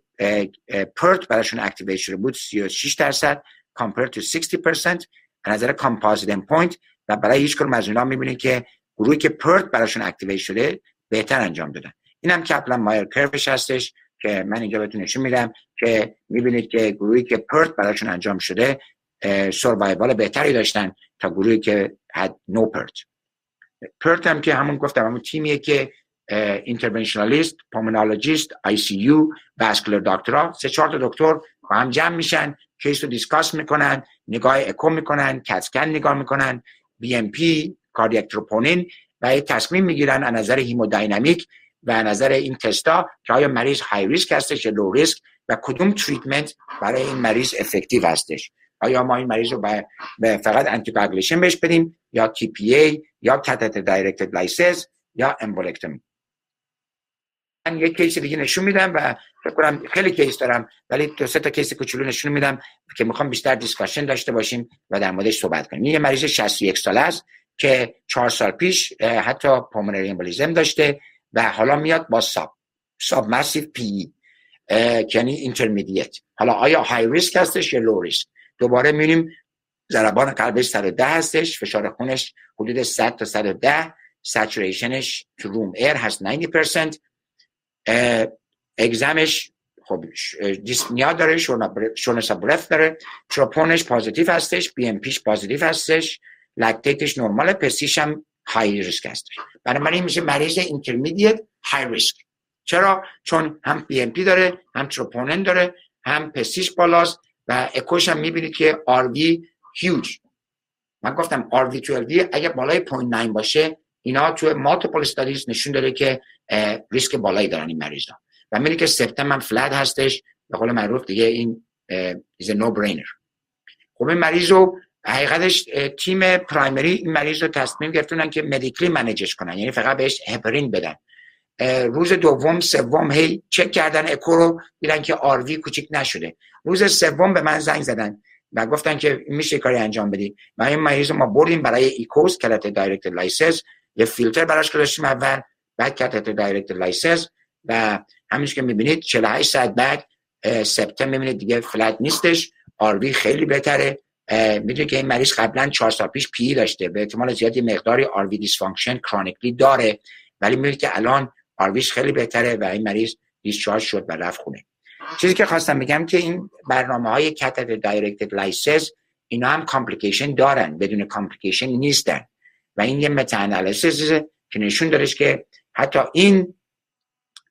پرت براشون اکتیویت شده بود سی و شش درصد کامپیر تو شصت درصد از نظر کامپوزیت اندپوینت، و برای هیچ کدوم از اینا می‌بینید که گروهی که پرت براشون اکتیویت شده بهتر انجام دادن. اینم کپلن مایر کرفش هستش که من اینجا بهتون نشون میدم که می‌بینید که گروهی که پرت براشون انجام شده سروایوال بهتری داشتن تا گروهی که هد نو پرت. پرت هم که همون گفتم همون تیمیه که اینترونشنالیست، پومنولوژیست، آی سی یو، واسکولار دکترا، سه چهار تا دکتر با هم جمع میشن، کیس رو دیسکاس میکنن، نگاه اکو میکنن، کت اسکن نگاه میکنن، بی ام پی، کاردیاک تروپونین، و تصمیم میگیرن از نظر هیمودینامیک و از نظر این تستا که آیا مریض های ریسک هستش یا لو ریسک و کدوم تریتمنت برای این مریض افکتیو هستش. آیا ما این مریض رو به فقط آنتیکواگولیشن بهش بدیم یا تی پی ای یا کاتتر دایرکتد لایسس یا امبولکتومی. من یک کیس دیگه نشون میدم و فکر کنم خیلی کیس دارم، ولی دو سه تا کیس کوچولو نشون میدم که میخوام بیشتر دیسکشن داشته باشیم و در موردش صحبت کنیم. یه مریض شصت و یک ساله است که چهار سال پیش حتی پلمونری امبولیزم داشته و حالا میاد با ساب ساب مسیو پی ای، یعنی اینترمدیت. حالا آیا های ریسک هستش یا لو ریسک؟ دوباره میبینیم ضربان قلبش صد و ده هستش، فشار خونش حدود صد تا صد و ده، سچوریشنش تو روم ایر هست نود درصد، اگزمش خب دیسپنیا داره، شورنس آف برث داره، تروپونش پوزیتیو هستش، بی ام پیش پوزیتیو هستش، لکتیتش نرماله، پسیش هم های ریسک هستش. بنابراین میشه مریض اینترمدیت های ریسک. چرا؟ چون هم بی ام پی داره، هم تروپونین داره، هم پسیش بالاست و اکوش هم میبینید که آر وی huge. من گفتم آر وی دوازده اگه بالای صفر و نه باشه، اینا تو مالتیپل استادیز نشون داره که ریسک بالایی دارن این مریضا. و میبینید که سپتم هم فلت هستش، به قول معروف دیگه این is a no brainer. خب این مریض رو حقیقتش تیم پرایمری این مریض رو تصمیم گرفتن که مدیکلی منیجش کنن، یعنی فقط بهش هپارین بدن. روز دوم سوم هی چک کردن اکو رو، دیدن که آروی کوچیک نشده. روز سوم به من زنگ زدن و گفتن که میشه کاری انجام بدی. و این مریض ما بردیم برای ایکوس کاتتر دایرکتد لایسس، یه فیلتر براش گذاشتیم اول، بعد کاتتر دایرکتد لایسس و همینش که میبینید چهل و هشت ساعت بعد سپتامبر میبینید دیگه فلت نیستش، آروی خیلی بهتره. میدونید که این مریض قبلا چهار سال پیش پی ای داشته، به احتمال زیاد یه مقداری آروی دیسفانکشن کرونیکلی داره ولی می‌بینید که الان آرویش خیلی بهتره و این مریض دیسچارج شد و رفت خونه. چیزی که خواستم بگم که این برنامه‌های کاتتر دایرکتد لایسس اینا هم کامپلیکیشن دارن، بدون کامپلیکیشن نیستن و این یه متا انالیسیس که نشون داره که حتی این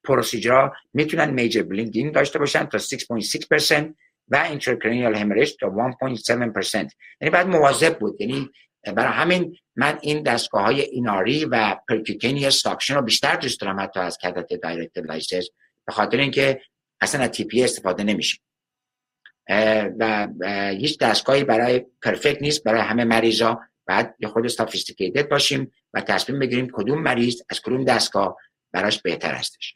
پروسیجرها میتونن میجر بلیدینگ داشته باشن تا شش ممیز شش درصد و اینتراکرینیال همرج تا یک ممیز هفت درصد. یعنی باید مواظب بود. یعنی برای همین من این دستگاه‌های ایناری و پرکیتینیس ساکشن رو بیشتر دوست دارم حتی از کاتتر دایرکتد لایسس، به خاطر اینکه اصلا از تی پی استفاده نمیشه و هیچ دستگاهی برای پرفکت نیست برای همه مریضا. بعد یه خود سافیستیکیتد باشیم و تصمیم بگیریم کدوم مریض از کدوم دستگاه براش بهتر هستش.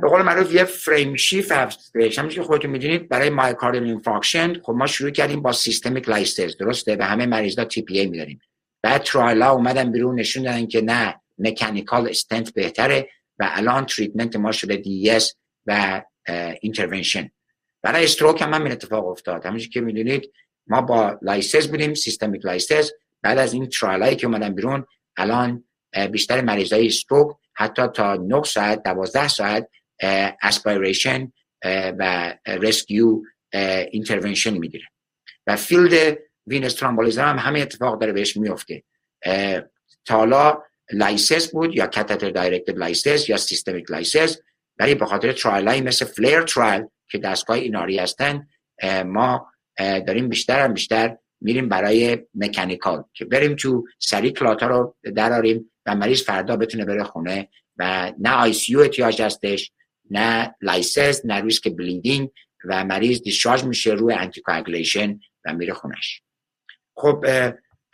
به قول معروف یه فریم شیفت هستش. همونش که خودتون میدونید برای مایوکاردیال اینفارکشن خب ما شروع کردیم با سیستمیک لایسس، درسته؟ به همه مریضا تی پی ای میداریم. بعد ترایلا اومدن بیرون نشون دادن که نه، مکانیکال استنت بهتره و الان تریتمنت ما شده دی اس و اینترونشن. برای استروک هم همین اتفاق افتاد. همونش که میدونید ما با لایسس بودیم، سیستمیک لایسس. بعد از این ترایلایی که اومدن بیرون الان بیشتر مریضای استروک حتی تا نه ساعت دوازده ساعت اسپایریشن و رسکیو اینترونشن میگیره و فیلد وینس ترومبولیزم هم همین اتفاق داره بهش میفته. تا حالا لایسس بود یا کاتتر دایرکتد لایسس یا سیستمیک لایسس، ولی به خاطر ترایلای مثل فلیر ترایل که دستگاه ایناری هستن ما داریم بیشتر هم بیشتر میریم برای مکانیکال که بریم تو سری کلاتا رو دراریم و مریض فردا بتونه بره خونه و نه آی سی یو احتیاج هستش، نه لایسس، نه ریسک بلیدینگ و مریض دیسچارج میشه روی آنتی کوآگولیشن و میره خونش. خب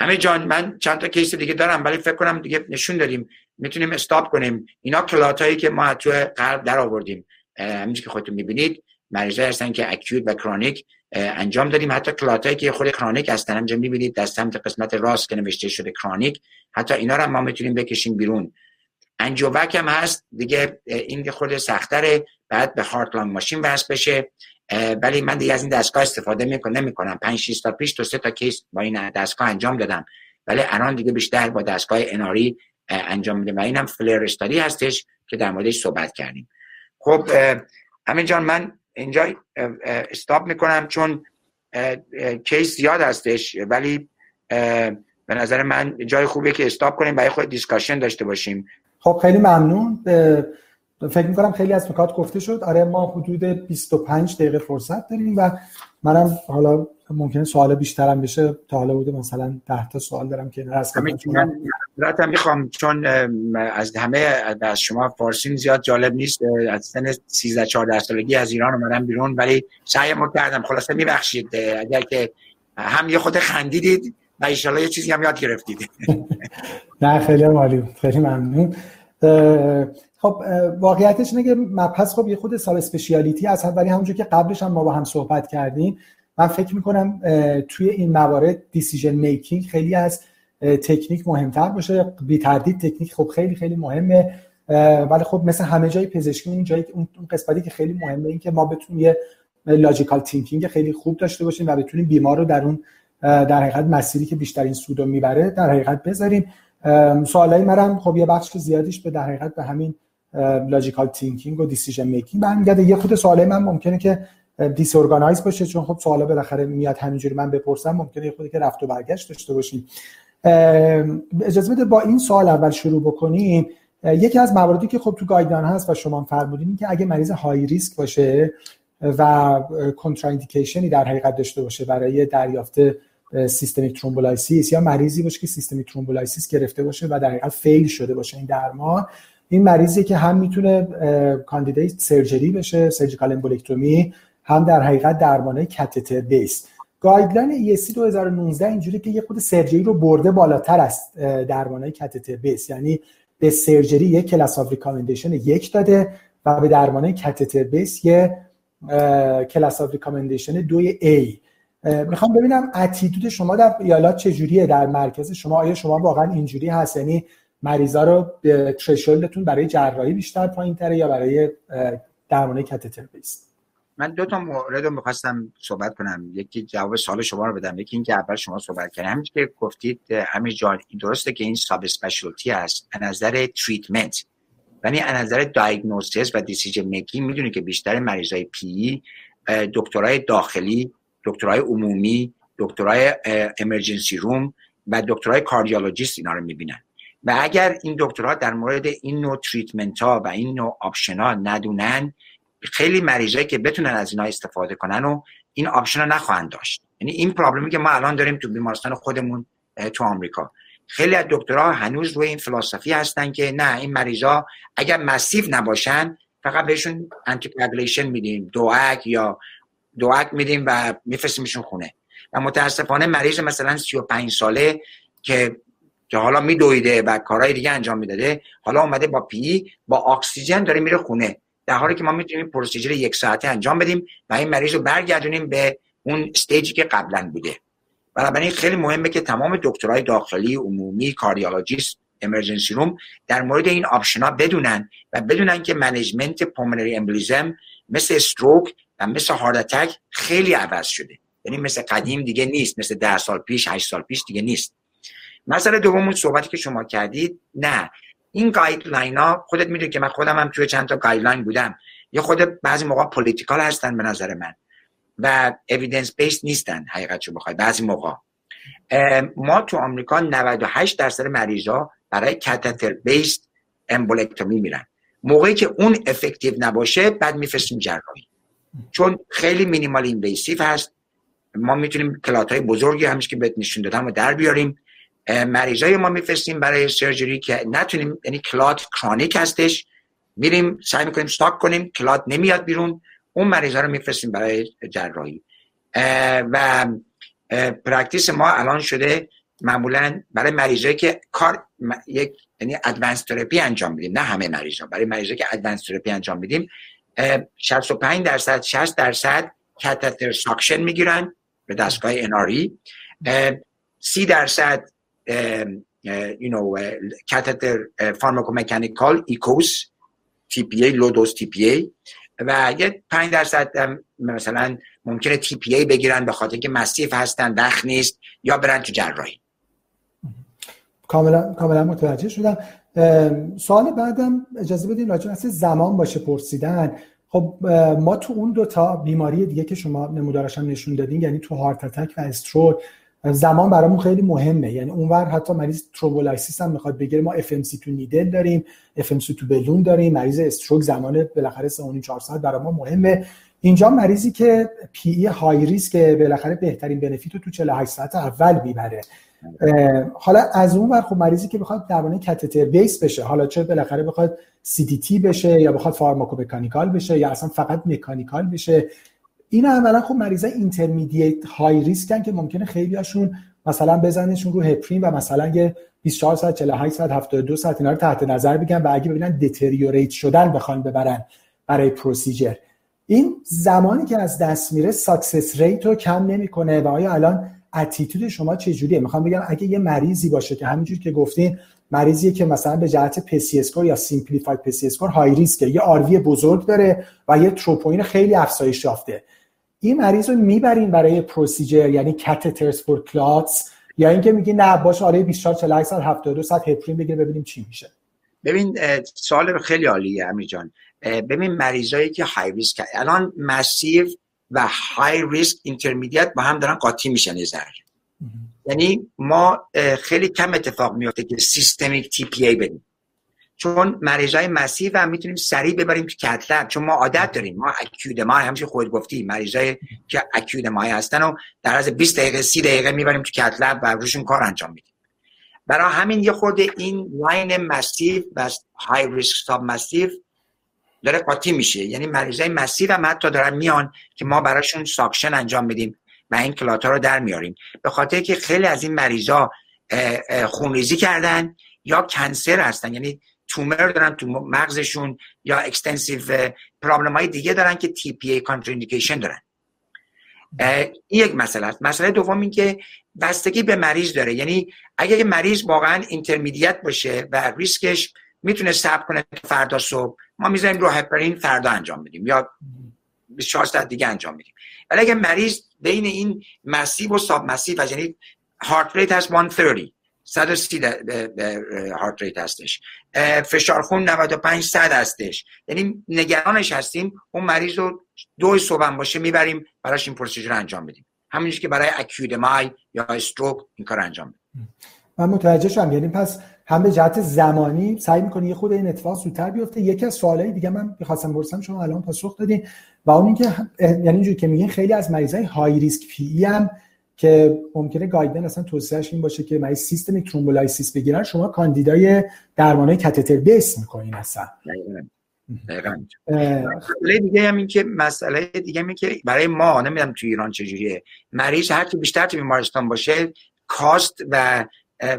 همه جان من چند تا کیس دیگه دارم ولی فکر کنم دیگه نشون دادیم، میتونیم استاپ کنیم. اینا کلاتایی که ما تو قلب در آوردیم، همینجوری که خودتون میبینید مریضایی هستن که اکیوت و کرونیک انجام دادیم. حتی کلاتایی که خود کرونیک هستن همینجا میبینید در سمت قسمت راست که نوشته شده کرونیک، حتی اینا رو هم ما میتونیم بکشیم بیرون. انجیووک هم هست دیگه، این خود سخت‌تره، بعد به هارت لانگ ماشین وصل بشه، ولی من دیگه از این دستگاه استفاده میکنم نمیکنم. پنج شش تا پیش تو سه تا کیس با این دستگاه انجام دادم ولی الان دیگه بیشتر با دستگاه اناری انجام میدم و اینم فلیر استادی هستش که در موردش صحبت کردیم. خب همین جان من اینجا استاپ میکنم چون کیس زیاد هستش، ولی به نظر من جای خوبیه که استاپ کنیم برای خود دیسکاشن داشته باشیم. خب خیلی ممنون. فکر میکنم خیلی از نکات گفته شد. آره ما حدود بیست و پنج دقیقه فرصت داریم و منم حالا ممکنه سوال بیشترم بشه. تا حالا بوده مثلا ده تا سوال دارم که راست من راحتم میخوام چون از همه از شما فارسی زیاد جالب نیست. از سن سیزده چهارده سالگی از ایران اومدم بیرون ولی سعیمو کردم. خلاصه میبخشید اگر که هم یه خود خندیدید و ان شاءالله یه چیزی هم یاد گرفتید. نه خیلی عالی، خیلی ممنون. خب واقعیتش اینه که مبحث خب یه خود ساب اسپشیالیتی هست ولی همونجوری که قبلش هم ما با هم صحبت کردیم من فکر میکنم توی این موارد دیسیژن میکینگ خیلی از تکنیک مهمتر باشه. بی تردید تکنیک خب خیلی خیلی مهمه ولی خب مثل همه جای پزشکی این جایی اون قسمتی که خیلی مهمه این که ما بتونیم یه لاجیکال تینکینگ خیلی خوب داشته باشیم و بتونیم بیمار رو در اون در حقیقت مسیری که بیشترین سود رو میبره در حقیقت بذاریم. سوالای منم خب یه بخش زیادیش به در حقیقت به همین لاجیکال تینکینگ و دیسیژن میکینگ برمیگرده. یه خود سوالای من ممکنه که دیس ارگانایز باشه چون خب سوالا بالاخره میاد همینجوری من بپرسم ممکنه یه خودی که رفت و برگشت داشته باشیم. اجازه بده با این سوال اول شروع بکنیم. یکی از مواردی که خب تو گایدلاین هست و شما فرمودین این که اگه مریض های ریسک باشه و کنتراندیکیشنی در حقیقت داشته باشه برای دریافت سیستمیک ترومبولایسیس یا مریضی باشه که سیستمیک ترومبولایسیس گرفته باشه و در حقیقت فیل شده باشه این درمان، این مریضی که هم میتونه کاندیدیت سرجری بشه، سرجیکال امبولکتومی، هم در حقیقت درمانه کاتتر بیس. گایدلاین ای اس سی دو هزار و نوزده اینجوری که یه خود سرجری رو برده بالاتر از درمانه کاتتر بیس، یعنی به سرجری یک کلاس اف ریکامندیشن یک داده و به درمانه کاتتر بیس یه کلاس اف ریکامندیشن دو ای. میخوام ببینم اتیتود شما در ایالات چجوریه، در مرکز شما آیا شما واقعا اینجوری هست یعنی مریضا رو به ترشولدتون برای جراحی بیشتر پایین‌تره یا برای درمانه کاتتر بیس؟ من دو تا مورد رو می‌خواستم صحبت کنم، یکی جواب سوال شما رو بدم، یکی اینکه اول شما صحبت کردید، همین که گفتید همین جان درسته که این ساب اسپشیالتی است از نظر تریتمنت، یعنی از نظر دایگنوستیس و دیسیژن میکینگ میدونید که بیشتر مریضای پی دکترای داخلی، دکترای عمومی، دکترای امرجنسی روم و دکترای کاردیولوژیست اینا رو می‌بینن و اگر این دکترها در مورد این نوع تریتمنت‌ها و این نوع آپشن‌ها ندونن، خیلی مریضایی که بتونن از اینا استفاده کنن و این آپشن رو نخواهند داشت. یعنی این پرابلمی که ما الان داریم تو بیمارستان خودمون تو آمریکا، خیلی از دکترها هنوز روی این فلسفی هستن که نه، این مریضا اگر مسیو نباشن فقط بهشون آنتی کوگولیشن میدیم، دوآک یا دوآک میدیم و میفرستیمشون خونه. و متاسفانه مریض مثلا سی و پنج ساله که که حالا میدویده و کارهای دیگه انجام میداده، حالا اومده با پی با اکسیژن داره میره خونه، در حالی که ما میتونیم پروسیجر یک ساعته انجام بدیم و این مریض رو برگردونیم به اون استیجی که قبلا بوده. بنابراین خیلی مهمه که تمام دکترهای داخلی، عمومی، کاردیولوژیست، امرجنسی روم در مورد این آپشن‌ها بدونن و بدونن که منیجمنت پلمونری امبولیزم مثل استروک و مثل هارت اتک خیلی عوض شده، یعنی مثل قدیم دیگه نیست، مثل ده سال پیش، هشت سال پیش دیگه نیست. مسئله دومون صحبتی که شما کردید، نه این گایدلاین ها، خودت میدونی که من خودم هم توی چند تا گایدلاین بودم، یه خود بعضی موقع پولیتیکال هستن به نظر من و اوییدنس بیس نیستن حقیقتشو بخوای. بعضی موقع ما تو آمریکا نود و هشت درصد مریضا برای کاتتر بیس امبولکتومی میرن، موقعی که اون افکتیو نباشه بعد میفرستیم جراحی، چون خیلی مینیمال اینویسیو هست. ما میتونیم کلات های بزرگی همش که بهت نشون دادم رو در بیاریم. مریضای ما میفرستیم برای سرجری که نتونیم، یعنی کلات کرونیک هستش، میریم سعی میکنیم استاک کنیم، کلات نمیاد بیرون، اون مریضا رو میفرستیم برای جراحی. و پرکتیس ما الان شده معمولا برای مریضایی که کار یک، یعنی ادوانس تراپی انجام میدیم، نه همه مریضا، برای مریضایی که ادوانس تراپی انجام میدیم شصت و پنج درصد شصت درصد کاتتر ساکشن میگیرن به دستگاه اناری، سی درصد you know catheter pharmacomechanical EKOS تی پی ای low dose تی پی ای و یه پنج درصد مثلا ممکنه تی پی ای بگیرن به خاطر اینکه مسیف هستن، وقت نیست یا برن تو جراحی. کاملا کاملا متوجه شدم. سوال بعدم اجازه بدین راجع به زمان باشه پرسیدن. خب ما تو اون دو تا بیماری دیگه که شما نمودارش هم نشون دادین، یعنی تو هارت اتک و استروک، زمان برامون خیلی مهمه. یعنی اونور حتی مریض تروبولایسیس هم میخواد بگیره، ما اف ام سی تو نیدل داریم، اف ام سی تو بلون داریم. مریض استروک زمان بالاخره سه و چهار دهم ساعت برامون مهمه. اینجا مریضی که پی ای های ریسک که بالاخره بهترین بنفیت رو تو چهل و هشت ساعت اول میبره. حالا از اونور خب مریضی که بخواد درونه کاتتر بیس بشه، حالا چه بالاخره بخواد سی دی تی بشه یا بخواد فارماکومکانیکال بشه یا اصلا فقط مکانیکال بشه، این اولا خب مریضای اینترمدییت های ریسکن که ممکنه خیلیاشون مثلا بزننشون رو هپرین و مثلا یه بیست و چهار ساعت چهل و هشت ساعت هفتاد و دو ساعت اینا رو تحت نظر بگیرن و اگه ببینن دیتریوریت شدن بخوان ببرن برای پروسیجر. این زمانی که از دست میره ساکسس ریت رو کم نمیکنه. و آیا الان اتیتود شما چه جوریه؟ میخوام بگم اگه یه مریضی باشه که همینجوری که گفتین مریضیه که مثلا به جهت پسی اسکور یا سیمپلیفاید پسی اسکور های ریسکه، یه آر وی بزرگ داره و یه تروپوین خیلی افزایش یافته، این مریض رو میبرین برای پروسیجر یعنی کاتترز فور کلاتس، یا اینکه میگی نه باشه آره بیست و چهار چهل و هشت ساعت هفتاد و دو ساعت هپرین بگیریم ببینیم چی میشه؟ ببین سوال خیلی عالیه امیر جان. ببین مریضایی که های ریسک الان مسیو و های ریسک اینترمدییت با هم دارن قاطی میشن از در، یعنی ما خیلی کم اتفاق میفته که سیستمیک تی پی ای بدیم، چون مریضای مسیو هم میتونیم سریع ببریم تو کتلب، چون ما عادت داریم، ما اکیودمای همیشه خود گفتی مریضای که اکیودمای هستن و در از بیست دقیقه سی دقیقه میبریم تو کتلب و روشون کار انجام میدیم. برای همین یه خود این لاین مسیو و های ریسک ساب مسیو داره قاطی میشه، یعنی مریضای مسیو هم حتی دارن میان که ما براشون ساکشن انجام میدیم و این کلاتا رو در میاریم، به خاطر که خیلی از این مریضا خونریزی کردن یا کنسر هستن، یعنی تومر دارن تو مغزشون یا اکستنسیو پرابلم‌های دیگه دارن که تی پی ای کانتراندیکیشن دارن. این یک مسئله است. مسئله دوم این که بستگی به مریض داره، یعنی اگه مریض واقعا اینترمدییت باشه و ریسکش میتونه صبر کنه، فردا صبح ما میذاریم رو هپرین فردا انجام میدیم یا بیست و چهار ساعت دیگه انجام میدیم. ولی اگه مریض بین این مسیو و ساب مسیو، یعنی هارت ریت هست صد و سی صد و سی هارت ریت هستش، فشار خون نود و پنج صد هستش، یعنی نگرانش هستیم، اون مریض رو دو صبح باشه میبریم براش این پروسیجر انجام میدیم، همونجوری که برای اکیوت مای یا استروک این کار انجام میدیم. من متوجه شدم. یعنی پس هم به جهت زمانی سعی میکنه یه خود این اتفاق زودتر بیفته. یکی از سوالای دیگه من می‌خواستم بپرسم شما الان پاسخ دادین و اون اینکه یعنی اینجوری که میگین خیلی از مریضای های ریسک پی ای هم که ممکنه گایدلاین اصلا توصیه‌اش این باشه که مریض سیستمیک ترومبولیسیس بگیرن، شما کاندیدای درمانای کاتتر بیس می‌کنین اصلا. دقیقاً. مسئله دیگه هم این که مسئله دیگه هم این که برای ما نمیدونم تو ایران چجوریه، مریض هر چه بیشتر تو بیمارستان باشه کاست و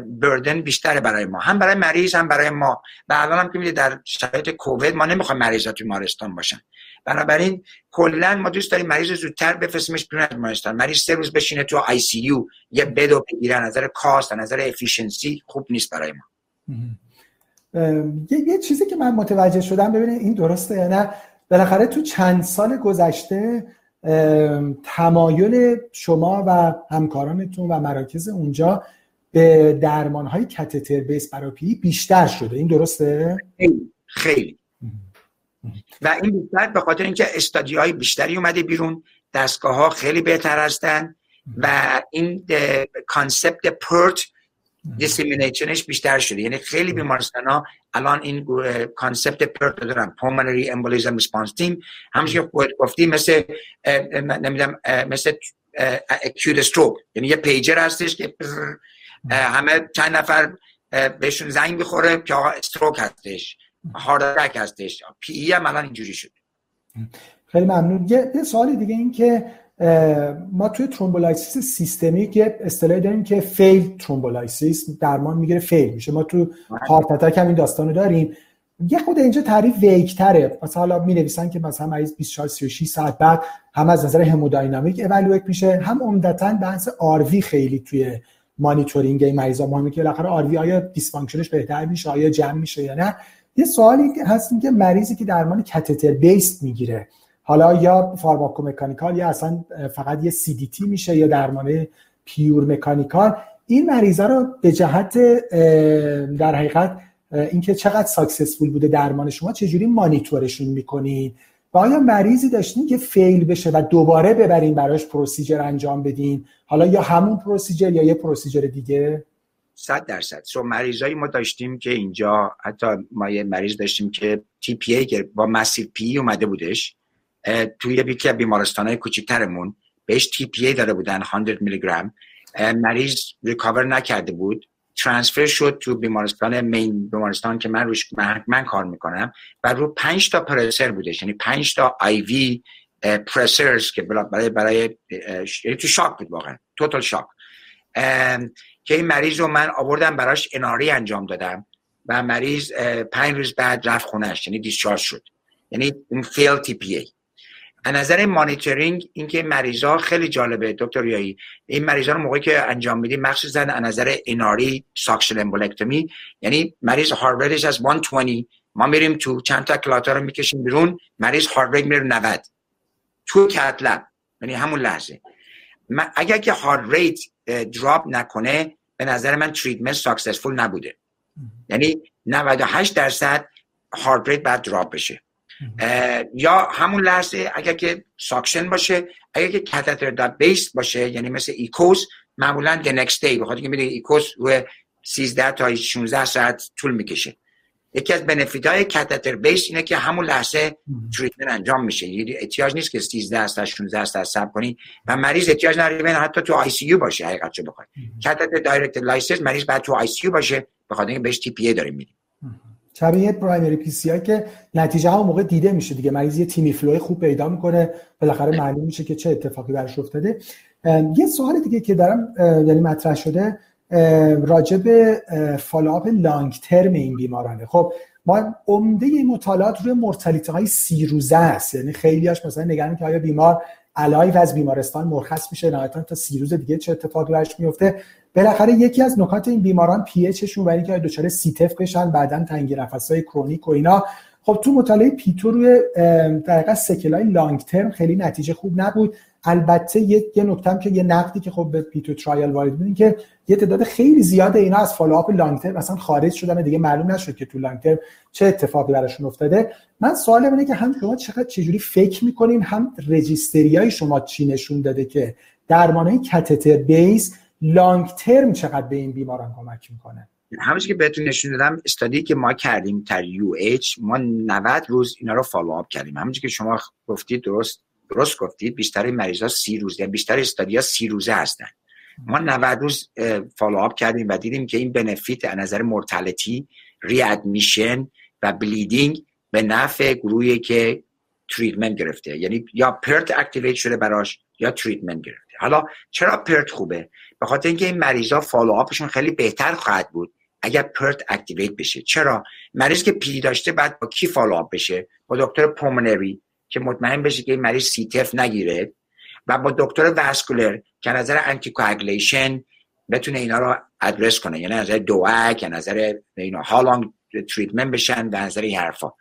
بردن بیشتره برای ما، هم برای مریض هم برای ما. و الان هم که میده در شرایط کووید ما نمیخوایم مریضا توی بیمارستان باشن، بنابراین کلا ما دوست داریم مریض زودتر بفرستیمش بیرون از بیمارستان. مریض سه روز بشینه تو آی سی یو یه بدو بگیرن، نظر کاست نظر افیشنسی خوب نیست برای ما. یه یه چیزی که من متوجه شدم، ببینید این درسته یا نه، بالاخره تو چند سال گذشته تمایل شما و همکارانتون و مراکز اونجا به درمان‌های کاتتر بیس برای پی بیشتر شده، این درسته؟ خیلی خیلی و این بیشتر به خاطر اینکه استادیای بیشتری اومده بیرون، دستگاه‌ها خیلی بهتر هستن و این کانسپت پرت دیسمینیشنش بیشتر شده. یعنی خیلی بیمارستان‌ها الان این کانسپت پرت دارن، پلمونری امبولیزم ریسپانس تیم، همونجوری که خودت گفتی مثل نمیدونم مثل اکیوت استروک، یعنی یه پیجر هستش که همه چند نفر بهشون زنگ بخوره که آقا استروک هستش، هارت اتک هستش، پی ای هم الان اینجوری شده. خیلی ممنون. یه سوال دیگه این که ما توی ترومبولیسیس سیستمیک یه اصطلاحی داریم که فیل ترومبولیسیس، درمان میگیره فیل میشه، ما تو هارت اتک هم این داستانو داریم. یه خود اینجا تعریف ویک‌تره، مثلا حالا می‌نویسن که مثلا از بیست و چهار تا سی و شش ساعت بعد هم از نظر همودینامیک اولویت میشه، هم عمدتاً بحث آر وی خیلی توی مانیتورینگ این مریضا مهمه که بالاخره آر وی آیا دیسفانکشنش بهتر میشه، آیا جمع میشه یا نه. یه سوالی که هست این که مریضی که درمان کاتتر بیس میگیره، حالا یا فارماکومکانیکال یا اصلا فقط یه سی دی تی میشه یا درمان پیور مکانیکال، این مریضا رو به جهت در حقیقت اینکه چقدر ساکسسفول بوده درمان شما چجوری مانیتورشون میکنین و آیا مریضی داشتین که فیل بشه و دوباره ببرین براش پروسیجر انجام بدین، حالا یا همون پروسیجر یا یه پروسیجر دیگه؟ صد درصد. سو مریضایی ما داشتیم که اینجا حتی ما یه مریض داشتیم که تی پی ای که با مسیو پی ای اومده بودش توی یکی از بیمارستان‌های کوچیک‌ترمون، بهش تی پی ای داده بودن صد میلی گرم، مریض ریکاور نکرده بود، ترانسفر شد تو بیمارستان مین، بیمارستان که من روش من, من کار میکنم و رو پنج تا پرسر بودش، یعنی پنج تا آی وی پرسرز که برای برای یعنی تو شاک بود واقعا، توتال شاک، که این مریض رو من آوردم براش اناری انجام دادم و مریض پنج روز بعد رفت خونهش، یعنی دیسچارج شد، یعنی این فیل تی پی ای. از نظر مانیتورینگ اینکه مریضا خیلی جالبه دکتر یایی، این مریضا رو موقعی که انجام میدیم مخصوصا از نظر ایناری ساکشن امبولکتومی، یعنی مریض هارت ریتش از صد و بیست ما میریم تو چند تا کلاتر رو میکشیم بیرون، مریض هارت ریت میره نود تو کات لب، یعنی همون لحظه اگر که هارت ریت دراپ نکنه به نظر من تریتمنت ساکسسفول نبوده، یعنی نود و هشت درصد هارت ریت بعد دراپ بشه یا همون لحظه اگر که ساکشن باشه. اگر که کاتتر بیس باشه یعنی مثل ایکوس، معمولا the next day، بخاطر اینکه میدونی ایکوس روی سیزده تا شانزده ساعت طول میکشه. یکی از بنفیت های کاتتر بیس اینه که همون لحظه تریتمنت انجام میشه، یعنی احتیاج نیست که سیزده تا شانزده ساعت صبر کنی و مریض احتیاج نداره حتی تو آی سی یو باشه. حقیقت چه بخوای کاتتر دایرکت لایسیس مریض بعد تو آی سی یو باشه، بخاطر اینکه بهش تی پی ای داریم میدیم. شبیه پرایمری پی سی آی که نتیجه ها موقع دیده میشه دیگه، مریض یه تیمی فلوی خوب پیدا میکنه، بالاخره معلوم میشه که چه اتفاقی براش افتاده. یه سوال دیگه که دارم یعنی مطرح شده راجع به فالوآپ لانگ ترم این بیمارانه. خب ما عمده مطالعات روی مورتالیتی های سی روزه است، یعنی خیلیاش مثلا نگران که آیا بیمار علایو از بیمارستان مرخص میشه نهایتا تا سی روز دیگه چه اتفاقی براش میفته. بالاخره یکی از نکات این بیماران پی اچشون برای اینکه دچار سی تف بشن، بعدن تنگی نفس‌های کرونیک و اینا. خب تو مطالعه پیتو روی در واقع سکلای لانگ ترم خیلی نتیجه خوب نبود. البته یه یه نکته‌ام که یه نقدی که خب به پیتو ترایل وارد بود این که یه تعداد خیلی زیاد اینا از فالوآپ لانگ ترم مثلا خارج شدن، دیگه معلوم نشد که تو لانگ ترم چه اتفاقی براشون افتاده. من سوالم اینه که هم شما چقدر چجوری فکر می‌کنین، هم رجیستریای شما چی نشون داده که درمانای کاتتر بیس لانگ ترم چقدر به این بیماران کمک می‌کنه؟ همونش که بهتون نشون دادم، استادی که ما کردیم تر یو اچ، ما نود روز اینا رو فالوآپ کردیم. همونجوری که شما گفتید درست درست گفتید، بیشتر مریض‌ها سی روز، بیشتر استادیا سی روزه هستن. ما نود روز فالوآپ کردیم و دیدیم که این بنفیت از نظر مورتالتی، ری ادمیشن و بلیدینگ به نفع گروهی که تریتمنت گرفته، یعنی یا پرت اکتیویت شده براش یا تریتمنت گرفته. حالا چرا پرت خوبه؟ به خاطر اینکه این مریض‌ها فالوآپشون خیلی بهتر خواهد بود اگر پرت اکتیویت بشه. چرا؟ مریض که پی‌دی داشته بعد با کی فالوآپ بشه؟ با دکتر پلمونری که مطمئن بشه که این مریض سی تف نگیره، و با دکتر واسکولر که نظر آنتی کوآگولیشن بتونه اینا رو ادرس کنه، یعنی نظر دوآک، نظر اینا ها لانگ تریتمنت بشن، در نظر این حرفا.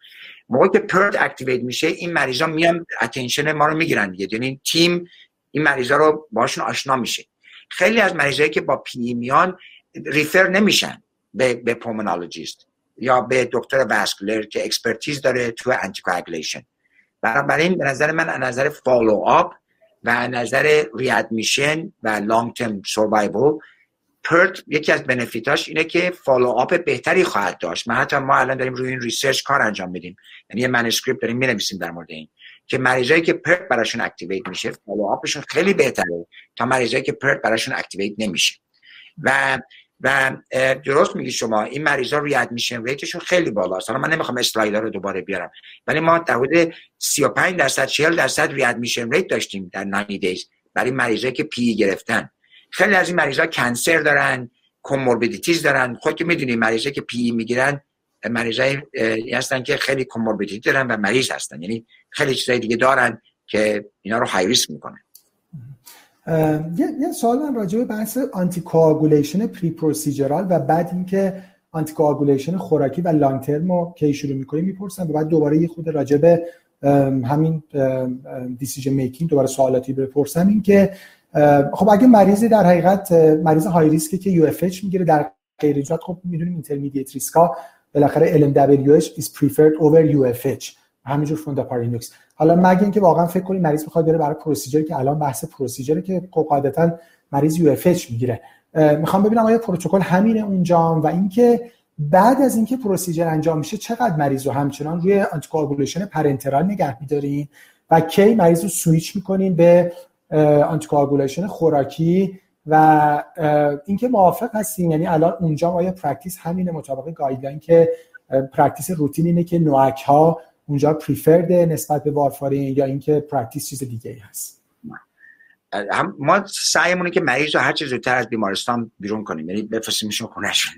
موقعی که پرت اکتیویت میشه این مریضا میان اتنشن ما رو میگیرن دیگه، یعنی تیم این مریضا رو باهاشون آشنا میشه. خیلی از مریضایی که با پی میان ریفر نمیشن به به پلمونولوژیست یا به دکتر واسکولر که اکسپرتیز داره تو آنتی کوآگولیشن. بنابراین به نظر من از نظر فالوآپ و از نظر ریادمیشن و لانگ ترم سروایوول، پرت یکی از بنفیتاش اینه که فالوآپ بهتری خواهد داشت. ما حتی ما الان داریم روی این ریسرچ کار انجام میدیم، یعنی یه منسکریپت داریم می‌نویسیم در مورد این که مریضایی که پرت براشون اکتیویت میشه فالوآپشون خیلی بهتره تا مریضایی که پرت براشون اکتیویت نمیشه. و و درست میگی شما، این مریضا روی ادمیشن ریتشون خیلی بالاست. حالا من نمیخوام اسلایدها رو دوباره بیارم، ولی ما در حدود سی و پنج درصد چهل درصد روی ادمیشن ریت داشتیم در نود دیز برای مریضایی که پی گرفتن. خیلی از این مریضا کانسر دارن، کوموربیدیتیز دارن. خود که میدونی مریضایی که پی میگیرن مریضایی هستن که خیلی کوموربیدیتی دارن و مریض هستن، یعنی خیلی چیزای دیگه دارن که اینا رو های ریسک میکنه. یه یه سوال من راجع به بحث آنتی کوآگولیشن پری پروسیجرال و بعد اینکه آنتی کوآگولیشن خوراکی و لانگ ترم رو کی شروع می‌کنیم می‌پرسم، و بعد دوباره یه خود راجع به همین دیسیژن میکینگ دوباره سوالاتی بپرسم. این که خب اگه مریضی در حقیقت مریض های ریسکی که یو اف اچ میگیره در غیر ایجاد، خب می‌دونیم اینترمدییت ریسکا بالاخره ال ام دبلیو اچ is preferred over یو اف اچ، همینجور فونداپارینوکس. حالا مگه اینکه واقعا فکر کنید مریض میخواد بره برای پروسیجری که الان بحث پروسیجری که قاعدتا مریض یو اف اچ میگیره، میخوام ببینم آیا پروتکل همینه اونجا، و اینکه بعد از اینکه پروسیجر انجام میشه چقدر مریض رو همچنان روی آنتی کوآگولیشن پرنترال نگه میدارین و کی مریض رو سویچ میکنین به آنتی کوآگولیشن خوراکی، و اینکه موافق هستین یعنی الان اونجا آیا پرکتیس همینه مطابق گایدلاین که پرکتیس روتین اینه که نوآک ها اونجا پریفرد نسبت به وارفارین، یا اینکه پرکتیس چیز دیگه‌ای هست؟ ما سعیمونه که مریض رو هر چه زودتر از بیمارستان بیرون کنیم، یعنی بفرستیمشون خونه‌شون.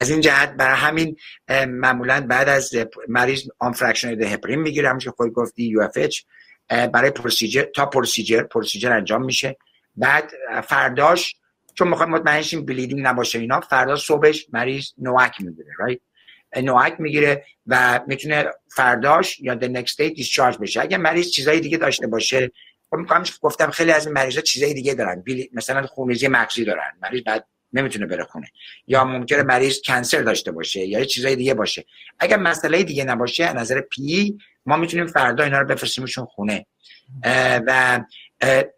از این جهت برای همین معمولاً بعد از مریض آن فرکشنال هپارین میگیره، همون که خود گفتی یو اف اچ برای پروسیجر تا پروسیجر پروسیجر انجام میشه. بعد فرداش چون می‌خوام مطمئن شیم بلیدینگ نباشه اینا، فردا صبحش مریض نوآک میگیره، رایت؟ نوآک میگیره و میتونه فرداش یا the next day discharge بشه. اگه مریض چیزای دیگه داشته باشه، من گفتم خیلی از این مریضا چیزای دیگه دارن، مثلا خونریزی مغزی دارن، مریض بعد نمیتونه بره خونه، یا ممکنه مریض کانسر داشته باشه یا چیزای دیگه باشه. اگه مسئله دیگه نباشه از نظر پی ما میتونیم فردا اینا رو بفرستیمشون خونه. اه و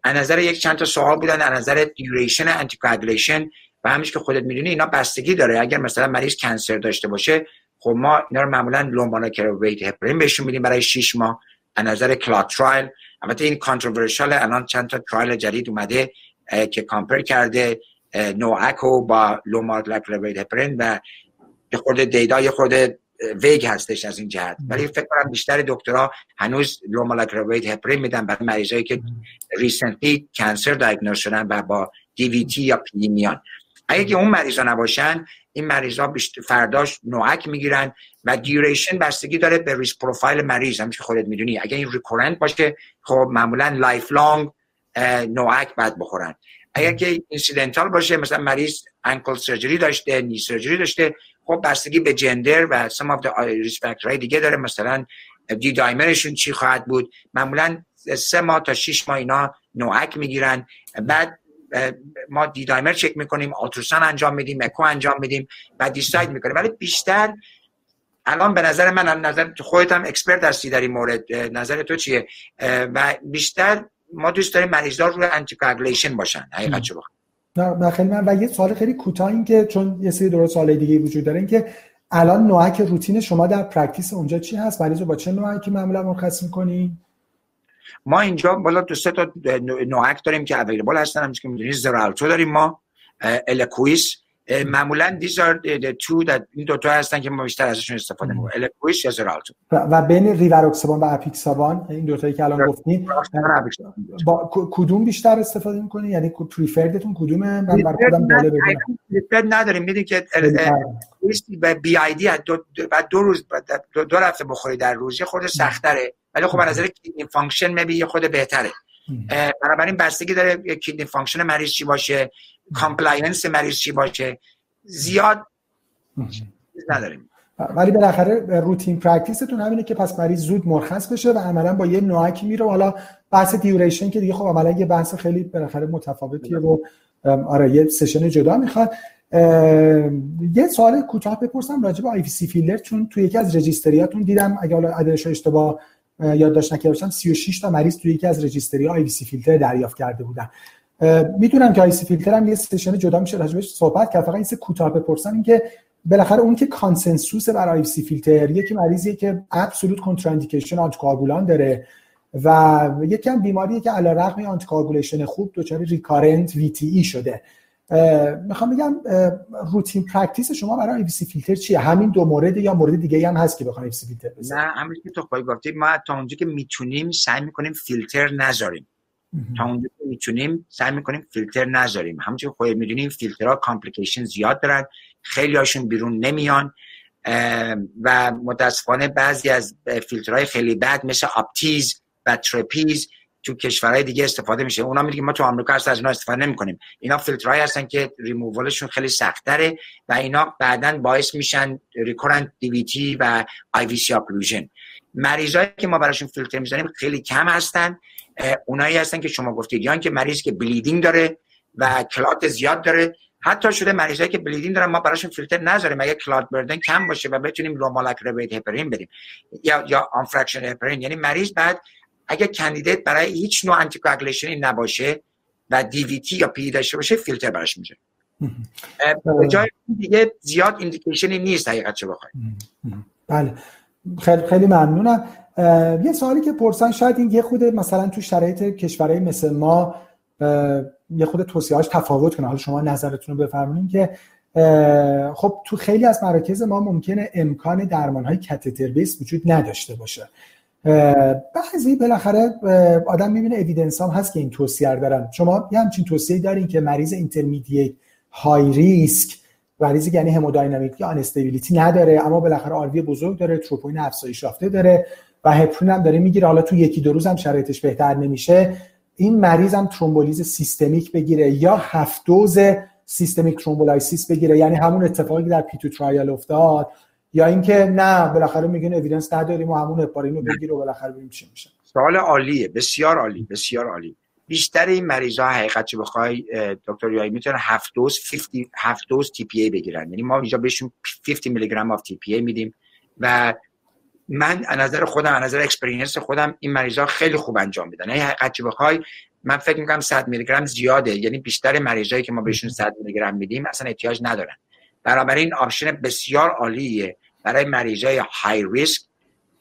از نظر یک چند تا سوال بودن از نظر دیوریشن آنتی کوآگولیشن، و همینش که خودت میدونی اینا بستگی داره. اگر مثلا مریض کانسر داشته باشه، خب ما اینا رو معمولا لومبانا کرویت هپارین بهشون میدیم برای شش ماه از نظر کلات ترایل. البته این کانتروورشال، الان چند تا ترایل جدید اومده که کامپیر کرده نوآکو با لومبانا کرویت هپارین و یه خورده دیتای خورده ویگ هستش از این جهت، ولی فکر کنم بیشتر دکترها هنوز لومبانا کرویت هپارین میدن برای مریضایی که ریسنتلی کانسر دایگنوز شدن و با دی وی تی یا پی میان. اگه که اون مریضا نباشن، این مریضا فرداش نوآک میگیرن و دیوریشن بستگی داره به ریسک پروفایل مریض، همون که خودت میدونی. اگه این ریکورنت باشه، خب معمولا لایف لانگ نوآک بعد بخورن. اگه که اینسیدنتال باشه، مثلا مریض انکل سرجری داشته، نی سرجری داشته، خب بستگی به جندر و some of the risk factor های دیگه داره، مثلا دی دایمرشون چی خواهد بود. معمولا سه ماه تا شش ماه اینا نوعک میگیرن، بعد ما دی دایمر چک میکنیم، آلتراسان انجام میدیم، اکو انجام میدیم و دیساید میکنیم. ولی بیشتر الان به نظر من، الان نظر خودت هم اکسپرت هستی در این مورد، نظر تو چیه؟ و بیشتر ما دوست داریم مریض‌ها روی آنتیکاگولیشن باشن حقیقت چه بخوام. نه خیلی من و یه سوال خیلی کوتاه این که چون یه سری دور سوالای دیگه وجود داره، این که الان نوعک روتین شما در پرکتیس اونجا چی هست؟ مریضو با چه نوعکی معمولا مرخص می‌کنی؟ ما اینجا بالا دو سه تا نوعک داریم که اویلیبل هستن، همون که می‌دونید زرالتو داریم ما، الکویس، معمولاً these are the two that این دو تا هستن که ما بیشتر ازشون استفاده می‌کنیم، الکویس یا زرالتو. و بین ریواروکسابان و اپیکسابان، این دو تایی که الان گفتین، با کدوم بیشتر استفاده می‌کنین؟ یعنی پریفردتون کدومه؟ من برای خودم بالا ببینم. پریفرد نداریم، می‌دونید که الکویس و بی آی دی بعد دو روز دو دو هفته بخوری در روز خورده سخت‌تره، ولی خب از نظر کیدنی فانکشن میبی یه خود بهتره. بنابراین بستگی داره کیدنی فانکشن مریض چی باشه، کامپلاینس مریض چی باشه، زیاد چیز نداریم. ولی بالاخره روتین پرکتیستون همینه که پس مریض زود مرخص بشه و عملاً با یه نوعکی میره. حالا بحث دیوریشن که دیگه خب عملاً یه بحث خیلی بالاخره متفاوتیه و آره یه سشن جدا میخواد. یه سوال کوتاه بپرسم راجع به آی وی سی فیلر، چون تو یکی از رجیستریاتون دیدم، اگه حالا عددش اشتباه یادداشت نکردم، سی و شش تا مریض توی یکی از رجیستری آی وی سی فیلتر دریافت کرده بودن. میدونم که آی وی سی فیلتر هم یه سشن جدا میشه راجعش صحبت کرد، فقط این سه کوتاه بپرسم، این که بالاخره اون که کانسنسوس برای آی وی سی فیلتر، یکی مریضیه که ابسولوت کنتراندیکیشن آنتیکاگولان داره و یکی هم بیماریه که علی رغم آنتیکاگولیشن خوب دچار ریکارنت وی تی ای شده. میخوام بگم روتین پرکتیس شما برای آی وی سی فیلتر چیه؟ همین دو مورد یا مورد دیگه‌ای هم هست که بخوام آی وی سی فیلتر بزنم؟ نه، همین که تو خودت گفتی، ما تا اونجا که میتونیم سعی میکنیم فیلتر نذاریم. تا اونجا که میتونیم سعی میکنیم فیلتر نذاریم. همونجوری که خودت میدونیم فیلترها کامپلیکیشن زیاد دارن، خیلی هاشون بیرون نمیان و متاسفانه بعضی از فیلترهای خیلی بد مثل آپتیز و ترپیز تو کشورهای دیگه استفاده میشه. اونا میگن ما تو آمریکا اصلا از اینا استفاده نمی‌کنیم. اینا فیلترهایی هستن که ریمووالشون خیلی سخت‌تره و اینا بعداً باعث میشن ریکورنت دیویتی و آی وی سی اپلوژن. مریضایی که ما براشون فیلتر می‌زنیم خیلی کم هستن. اونایی هستن که شما گفتید، یا اینکه مریض که بلیدینگ داره و کلات زیاد داره، حتی شده مریضایی که بلیدینگ دارن ما براشون فیلتر نذاریم، اگه کلات بردن کم باشه و بتونیم لومالاکربیت هپرین بدیم یا یا آن فراکشن هپرین. یعنی مریض بعد اگه کاندیدیت برای هیچ نوع آنتیکاگولیشنی نباشه و دیویتی یا پی داشته باشه فیلتر براش میشه. به جای دیگه زیاد ایندیکیشنی نیست حقیقت چه بخوای. بله خیلی خیلی ممنونم. یه سوالی که پرسن، شاید این یه خود مثلا تو شرایط کشورهای مثل ما یه خود توصیه‌اش تفاوت کنه، حالا شما نظرتون رو بفرمایید، که خب تو خیلی از مراکز ما ممکنه امکان درمان‌های کاتتر بیس وجود نداشته باشه. بعضی بالاخره آدم میبینه اوییدنس هم هست که این توصیه رو دارن. شما یه همچین توصیه دارین که مریض اینترمیدیت های ریسک، مریضی یعنی همودینامیک یا آنستیبیلیتی نداره اما بالاخره آروی بزرگ داره، تروپوین افزایش یافته داره و هپرین هم داره میگیره، حالا تو یکی دو روز هم شرایطش بهتر نمیشه، این مریض هم ترومبولیز سیستمیک بگیره یا هفت دوز سیستمیک ترومبولایسیس بگیره، یعنی همون اتفاقی که در پی تو ترایل افتاد، یا اینکه نه بالاخره میگن اوییدنس نداریم و همون هپارین رو بگیر و بالاخره ببینیم چی میشه. سوال عالیه، بسیار عالی، بسیار عالی. بیشتر این مریض‌ها حقیقت چه بخوای دکتر یایی میتونن هفت دوز هفت دوز تی پی ای بگیرن، یعنی ما اینجا بهشون پنجاه میلی گرم اف تی پی ای میدیم و من از نظر خودم، از نظر اکسپریانس خودم، این مریض‌ها خیلی خوب انجام میدن. یعنی حقیقت چه بخوای من فکر میکنم صد میلی گرم زیاده، یعنی بیشتر مریضایی که ما بهشون صد میلی گرم میدیم اصلا احتیاج ندارن. برابر این آپشن بسیار عالیه برای مریضای های ریسک،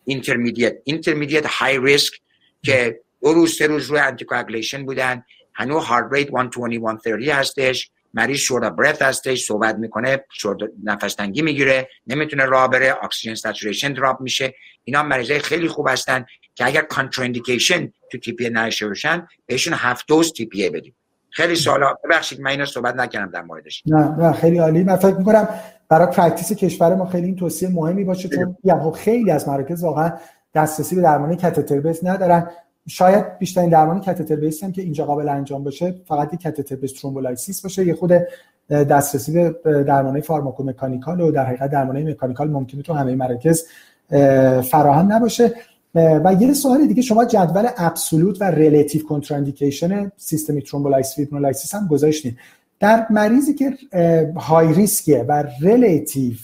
اینترمدیت اینترمدیت های ریسک که دو روز سه روز روی آنتیکاگولیشن بودن، هنوز هارت ریت صد و بیست صد و سی هستش، مریض شورت برث هستش، صحبت میکنه، شورت نفس تنگی میگیره، نمیتونه راه بره، اکسیژن ساتوریشن دراپ میشه، اینا مریضای خیلی خوب هستن که اگر کانتراندیکیشن تو تی پی نشه باشن بهشون هفت دوز تی پی بدیم. خیلی سوالا، ببخشید من اینا صحبت نکردم در موردش. نه نه خیلی عالی. من فکر می‌کنم برای پرکتیس کشور ما خیلی این توصیه مهمی باشه، چون یهو خیلی از مراکز واقعا دسترسی به درمان کاتتر بیس ندارن. شاید بیشترین درمان کاتتر بیس هم که اینجا قابل انجام باشه فقط کاتتر بیس ترومبولایسیس باشه، یه خود دسترسی به درمانهای فارماکومکانیکال و در حقیقت درمانهای مکانیکال ممکنه تو همه مراکز فراهم نباشه. و یه سوال دیگه، شما جدول ابسولوت و ریلیتیو کنتراندیکیشن سیستمیک ترومبولایسیس فیبرینولیسیس هم گذاشتین. در مریضی که های ریسکیه و ریلیتیو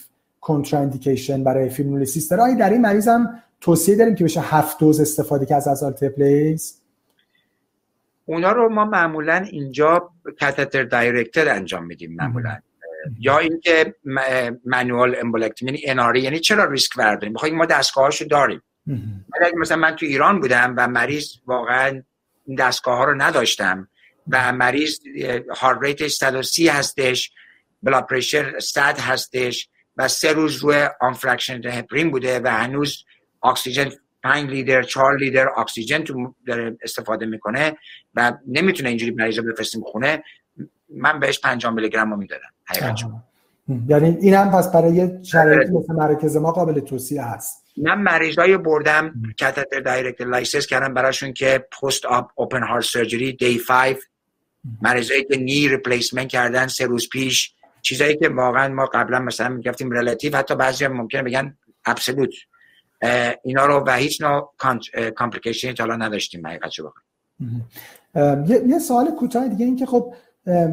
کنتراندیکیشن برای فیبرینولیسیس داره، در این مریض هم توصیه داریم که بشه هفت دوز استفاده که از ازالت پلیس؟ اونا رو ما معمولا اینجا کاتتر دایرکتر انجام میدیم معمولا، یا اینکه منوال امبولکتومی، یعنی اناری. یعنی چرا ریسک برداریم؟ میخوایم ما دستگاهاشو داریم. مثلا من تو ایران بودم و مریض واقعا این دستگاه ها رو نداشتم و مریض هارت ریتش صد و سی هستش، بلاد پرشر صد هستش و سه روز روی آن فرکشن هپرین بوده و هنوز اکسیژن پنج لیتر چهار لیتر اکسیژن تو داره استفاده میکنه و نمیتونه اینجوری مریض رو بفرستیم خونه. من بهش پنجاه میلی گرم رو میدادم حقیقتاً. یعنی این هم پس برای شرایطی مثل مرکز ما قابل توصیه هست. من مریضایی بردم کاتتر دایرکت لایسیس کردم براشون که پست آپ اوپن هارت سرجری دی پنج، مریضایی که نی ریپلیسمنت کردن سه روز پیش، چیزایی که واقعا ما قبلا مثلا میگفتیم ریلیتیو، حتی بعضیا ممکنه بگن ابسولوت، اینا رو و هیچ نوع کامپلیکیشنی تا الان نداشتیم حقیقتشو بخوام. یه یه سوال کوتاه دیگه، این که خب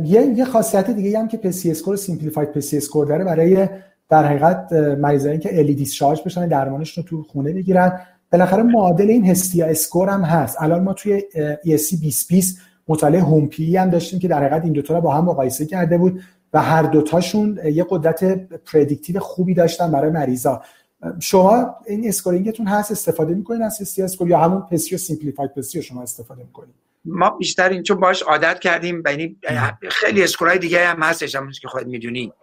یه یه خاصیت دیگه هم که پسی اسکور سیمپلیفاید پسی اسکور داره برای در حقیقت مریضایی که الی دیسشارژ بشن درمانشون رو تو خونه بگیرن، بالاخره معادل این هستیا اسکور هم هست. الان ما توی ای اس سی بیست بیست مطالعه هوم پی هم داشتیم که در حقیقت این دو تا رو با هم مقایسه کرده بود و هر دو تاشون یه قدرت پردیکتیو خوبی داشتن برای مریضا. شما این اسکورینگتون هست، استفاده می‌کنین از هستیا اسکور یا همون پسیو سیمپلیفاید پسیو شما استفاده می‌کنین؟ ما بیشتر این چون باهاش عادت کردیم، یعنی خیلی اسکورای دیگه هم هستش همون که خودت می‌دونی،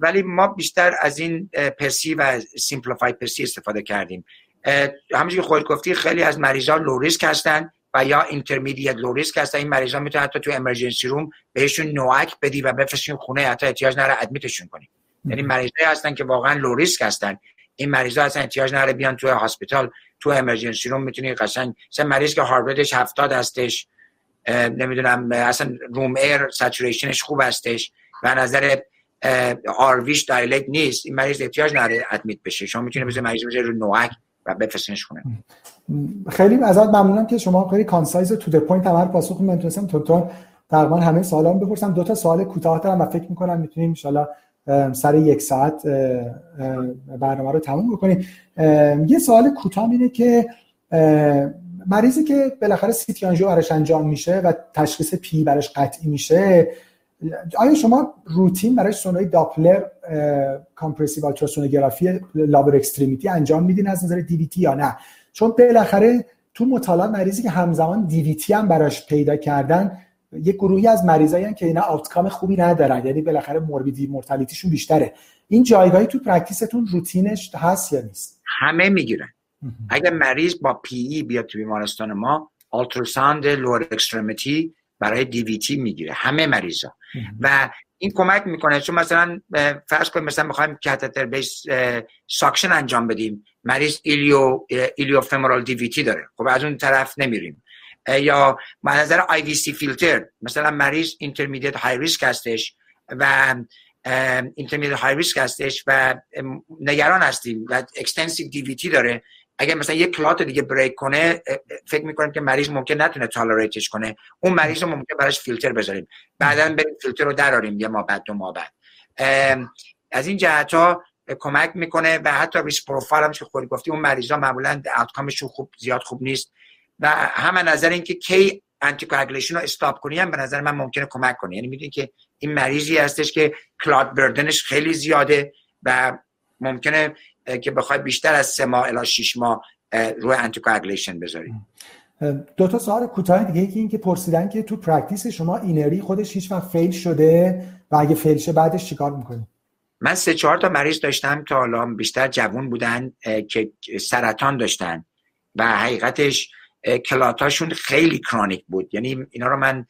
ولی ما بیشتر از این پسی و سیمپلیفاید پسی استفاده کردیم. همونجوری که خودت گفتی خیلی از مریضا لو ریسک هستن و یا اینترمدیت لو ریسک هستن. این مریضا میتونه حتی تو امرجنسی روم بهشون نوآک بدی و بفرستین خونه، حتی احتیاج نره ادمیتشون کنی. یعنی مریضایی هستن که واقعا لو ریسک هستن، این مریضا اصلا احتیاج نره بیان تو هاسپیتال، تو امرجنسی روم میتونی قشنگ، مثلا مریض که هارت ریتش هفتاد هستش، نمیدونم اصلا روم ایر ساتوریشنش خوب هستش و نظر آرویش دایلیت نیست، این مریض احتیاج نداره ادمیت بشه، شما میتونید بزنید مریض بزنید رو نوک و بفرستینش خونه. خیلی ازت ممنونم که شما خیلی کانسایز و تو د پوینت هم هر پاسخ من تونستم تونتون تقریبا همه سوالام بپرسم. دو تا سوال کوتاه دارم و فکر می‌کنم میتونیم ان شاءالله سر یک ساعت برنامه رو تموم بکنیم. یه سوال کوتاه اینه که مریضی که بالاخره سی تی آنژیو براش انجام میشه و تشخیص پی براش قطعی میشه، آیا شما روتین برای سونای داپلر کامپرسیو آلتراسونوگرافی لابر اکستریمیتی انجام میدین از نظر دی وی تی یا نه؟ چون بالاخره تو مطالعات مریضی که همزمان دی وی تی هم براش پیدا کردن، یک گروهی از مریضایی که اینا آوتکام خوبی ندارن، یعنی بالاخره موربیدی مورتالیتیشون بیشتره. این جایگاهی تو پرکتیستون روتینش هست یا نیست؟ همه میگیرن. اگه مریض با پی ای بیاد تو بیمارستان ما، آلتراساند لور اکستریمیتی برای دی وی تی میگیره همه مریضا و این کمک میکنه. چون مثلا فرض کنیم مثلا میخوایم کاتتر بیس ساکشن انجام بدیم، مریض ایلیو ایلیو فمورال دی وی تی داره، خب از اون طرف نمیریم. یا از نظر آی وی سی فیلتر مثلا مریض اینترمدیت های ریسک هستش و اینترمدیت های ریسک هستش و نگران هستیم و اکستنسیو دی وی تی داره، اگه مثلا یک کلات دیگه بریک کنه فکر می‌کنیم که مریض ممکن نتونه تالریتش کنه، اون مریض رو ممکن براش فیلتر بذاریم، بعداً بریم فیلتر رو دراریم یه ما بعد دو ما بعد. از این جهت‌ها کمک میکنه و حتی ریسک پروفایل هم که خودت گفتی اون مریضا معمولاً آوتکامشون خوب زیاد خوب نیست و هم از نظر اینکه کی آنتیکواگولیشن رو استاپ کنیم به نظر من ممکنه کمک کنه. یعنی می‌دونید که این مریضی هستش که کلات بردنش خیلی زیاده و ممکنه که بخوای بیشتر از سه ماه الی شش ماه روی آنتیکواگولیشن بذاریم. دو تا سوال کوتاه دیگه، یکی این که پرسیدن که تو پرکتیس شما اینری خودش هیچ وقت فیل شده و اگه فیل شه بعدش چیکار می‌کنی؟ من سه چهار تا مریض داشتم تا حالا بیشتر جوان بودن که سرطان داشتن و حقیقتش کلاتاشون خیلی کرونیک بود، یعنی اینا رو من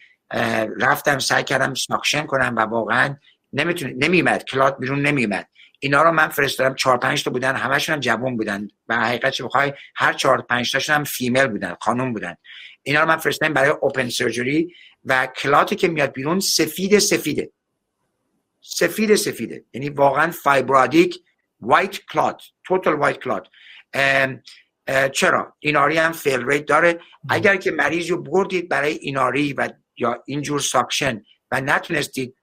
رفتم سعی کردم ساکشن کنم و واقعا نمیتونه نمیومد، کلات بیرون نمیومد. اینا رو من فرستادم، چهار پنج تا بودن، همشون هم جوان بودن و حقیقت چه بخوای هر چهار پنج تاشون هم فیمیل بودن، خانم بودن. اینا رو من فرستادم برای اوپن سرجری و کلاتی که میاد بیرون سفید سفیده سفید سفیده یعنی واقعا فایبرادیک وایت کلات، توتال وایت کلات. چرا ایناری هم فیل ریت داره. اگر که مریض رو بردید برای ایناری و یا اینجور ساکشن و نتونستید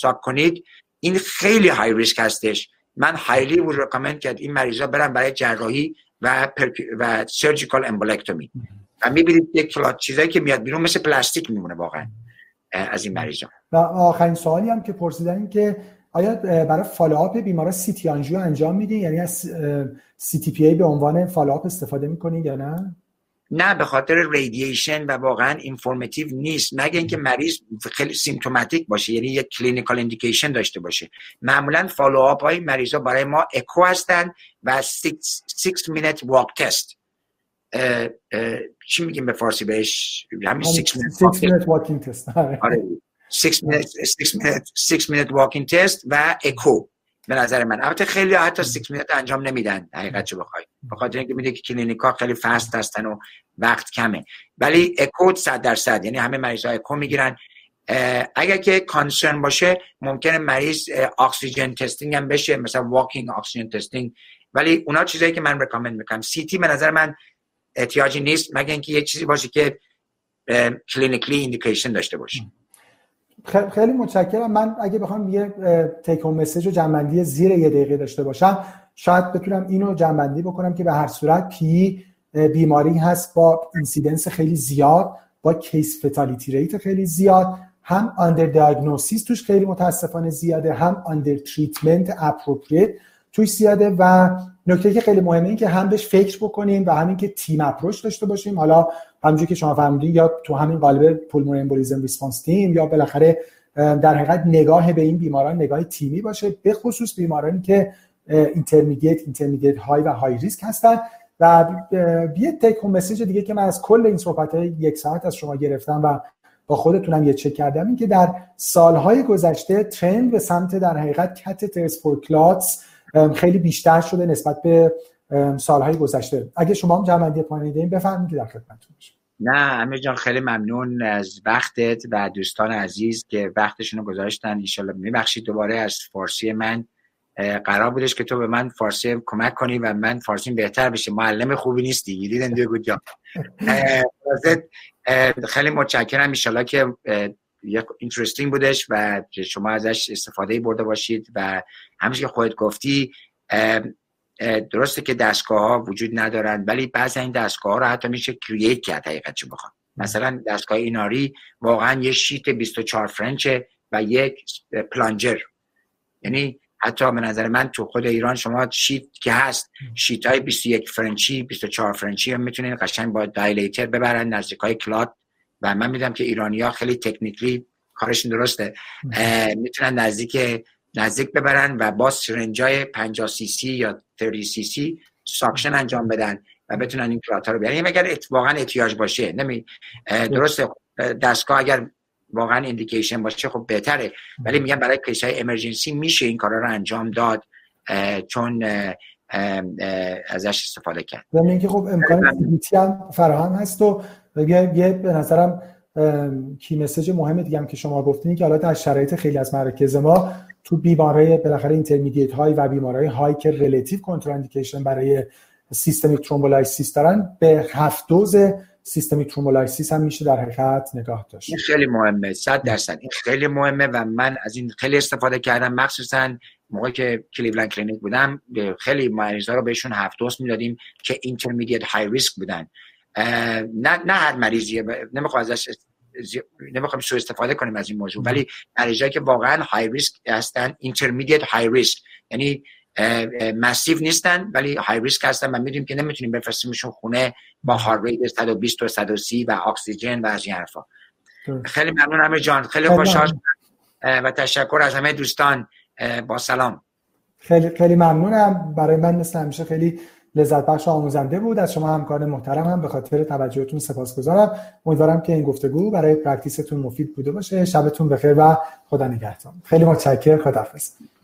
ساک کنید، این خیلی های ریسک هستش. من هایلی وود رکامند کرد این مریضا برن برای جراحی و پرپی... و سرجیکال امبولکتومی. و میبینید یک کلات چیزایی که میاد بیرون مثل پلاستیک میمونه واقعا از این مریضا. و آخرین سوالی هم که پرسیدن این که آیا برای فالوآپ بیمارا سی تی آنژیو انجام میدین؟ یعنی از سی تی پی ای به عنوان فالوآپ استفاده میکنید یا نه؟ نه، به خاطر رادییشن و واقعا اینفورماتیو نیست، مگه اینکه مریض خیلی سیمپتوماتیک باشه، یعنی یک کلینیکال ایندیکیشن داشته باشه. معمولا فالوآپ های مریضا برای ما اکو هستن و شش مینت واک تست. چی میگیم به فارسی بهش؟ همین شش مینت واکینگ تست. آره، شش مینت واکینگ تست و اکو. به نظر من البته خیلی حتی شش مینت انجام نمیدن حقیقت چه بخوای، بخاطر اینکه میده که کلینیکا خیلی فست هستن و وقت کمه. ولی اکو صد درصد، یعنی همه مریض‌ها اکو میگیرن. اگر که کانسرن باشه ممکنه مریض اکسیژن تستینگ هم بشه، مثلا واکینگ اکسیژن تستینگ. ولی اونا چیزایی که من ریکامند میکنم. سی تی به نظر من احتیاجی نیست، مگر اینکه یه چیزی باشه که کلینیکلی ایندیکیشن داشته باشه. خیلی متشکرم. من اگه بخوام یه تیک هوم مسیج و جنبندی زیر یه دقیقه داشته باشم، شاید بتونم اینو جنبندی بکنم که به هر صورت پی بیماری هست با اینسیدنس خیلی زیاد، با کیس فتالیتی ریت خیلی زیاد، هم آندر دیاگنوستیس توش خیلی متاسفانه زیاده، هم آندر تریتمنت اپروپریت توش زیاده. و نکته که خیلی مهمه این که هم بهش فکر بکنیم و همین که تیم اپروچ داشته باشیم، حالا همونجوری که شما فهمیدین یا تو همین قالب پولمونری امبولیزم ریسپانس تیم یا بالاخره در حقیقت نگاه به این بیماران نگاه تیمی باشه، به خصوص بیمارانی که اینترمیدیت اینترمیدیت های و های ریسک هستن. و یه تک هوم مسیج دیگه که من از کل این صحبت‌های یک ساعت از شما گرفتم و با خودتونم یه چک کردم این که در سال‌های گذشته ترند به سمت در حقیقت کاتترز فور کلاتس خیلی بیشتر شده نسبت به سالهای گذشته. اگه شما هم جمع‌بندی پایانی دارین بفرمایید که در خدمتتون باشم. نه امیر جان، خیلی ممنون از وقتت و دوستان عزیز که وقتشون رو گذاشتن. ان شاءالله میبخشید دوباره از فارسی من. قرار بودش که تو به من فارسی کمک کنی و من فارسیم بهتر بشه. معلم خوبی نیستی. دیدن دیگه کجا. خیلی متشکرم. ان شاءالله که یک اینترستینگ بودش و شما ازش استفاده برده باشید. و همونش که خودت گفتی درسته که دستگاه ها وجود ندارن، ولی بعضی این دستگاه ها رو حتی میشه کرییت کرد حقیقت چه بخوام. مثلا دستگاه ایناری واقعا یه شیت بیست و چهار فرنچه و یک پلانجر، یعنی حتی به نظر من تو خود ایران شما شیت که هست شیت های بیست و یک فرنچی بیست و چهار فرنچی هم میتونین قشنگ با دایلیتر ببرن نزدیکای کلات. و من میدم که ایرانی ها خیلی تکنیکلی کارشون درسته، میتونن نزدیک نزدیک ببرن و با سرنجای پنجاه سی سی یا سی سی سی ساکشن انجام بدن و بتونن این کلات ها رو بیارن اگر واقعا احتیاج باشه. نمی درسته دستگاه اگر واقعا ایندیکیشن باشه خب بهتره، ولی میگم برای کیس‌های امرجنسی میشه این کارا رو انجام داد چون ازش استفاده کرد. یعنی اینکه خب امکان دیتی هم فراهم هست. و یه یه به نظرم کی مسیج مهم دیگه هم که شما گفتین که حالات از شرایط خیلی از مراکز ما تو بیمارای بالاخره اینترمدیت های و بیمارای های که ریلیتیو کنتراندیکیشن برای سیستمیک ترومبولایسیس دارن، به هفت دوز سیستمیک ترومبولایسیس هم میشه در حقیقت نگاه داشت. این خیلی مهمه صد درصد. این خیلی مهمه و من از این خیلی استفاده کردم، مخصوصا موقعی که کلیولند کلینیک بودم خیلی مریضا رو بهشون هفت دوز میدادیم که اینترمدیت های ریسک بودن. نه نه هر مریضیه ب... نمیخوام ازش زی... نمیخوام سوء استفاده کنیم از این موضوع، ولی مریضایی که واقعا های ریسک هستن اینترمدیت های ریسک، یعنی مسیو نیستن ولی های ریسک هستن، ما میدونیم که نمیتونیم بفرستیمشون خونه با هارت ریت صد و بیست و صد و سی و اکسیژن و از این حرفا. خیلی ممنون همه جان، خیلی خوشحال شدم و تشکر از همه دوستان. با سلام. خیلی خیلی ممنونم. برای من مثل همیشه خیلی لذت بخش و آموزنده بود. از شما همکار محترم هم به خاطر توجهتون سپاسگزارم. امیدوارم که این گفتگو برای پرکتیستون مفید بوده باشه. شبتون بخیر و خدا نگهدار. خیلی متشکرم. خداحافظ.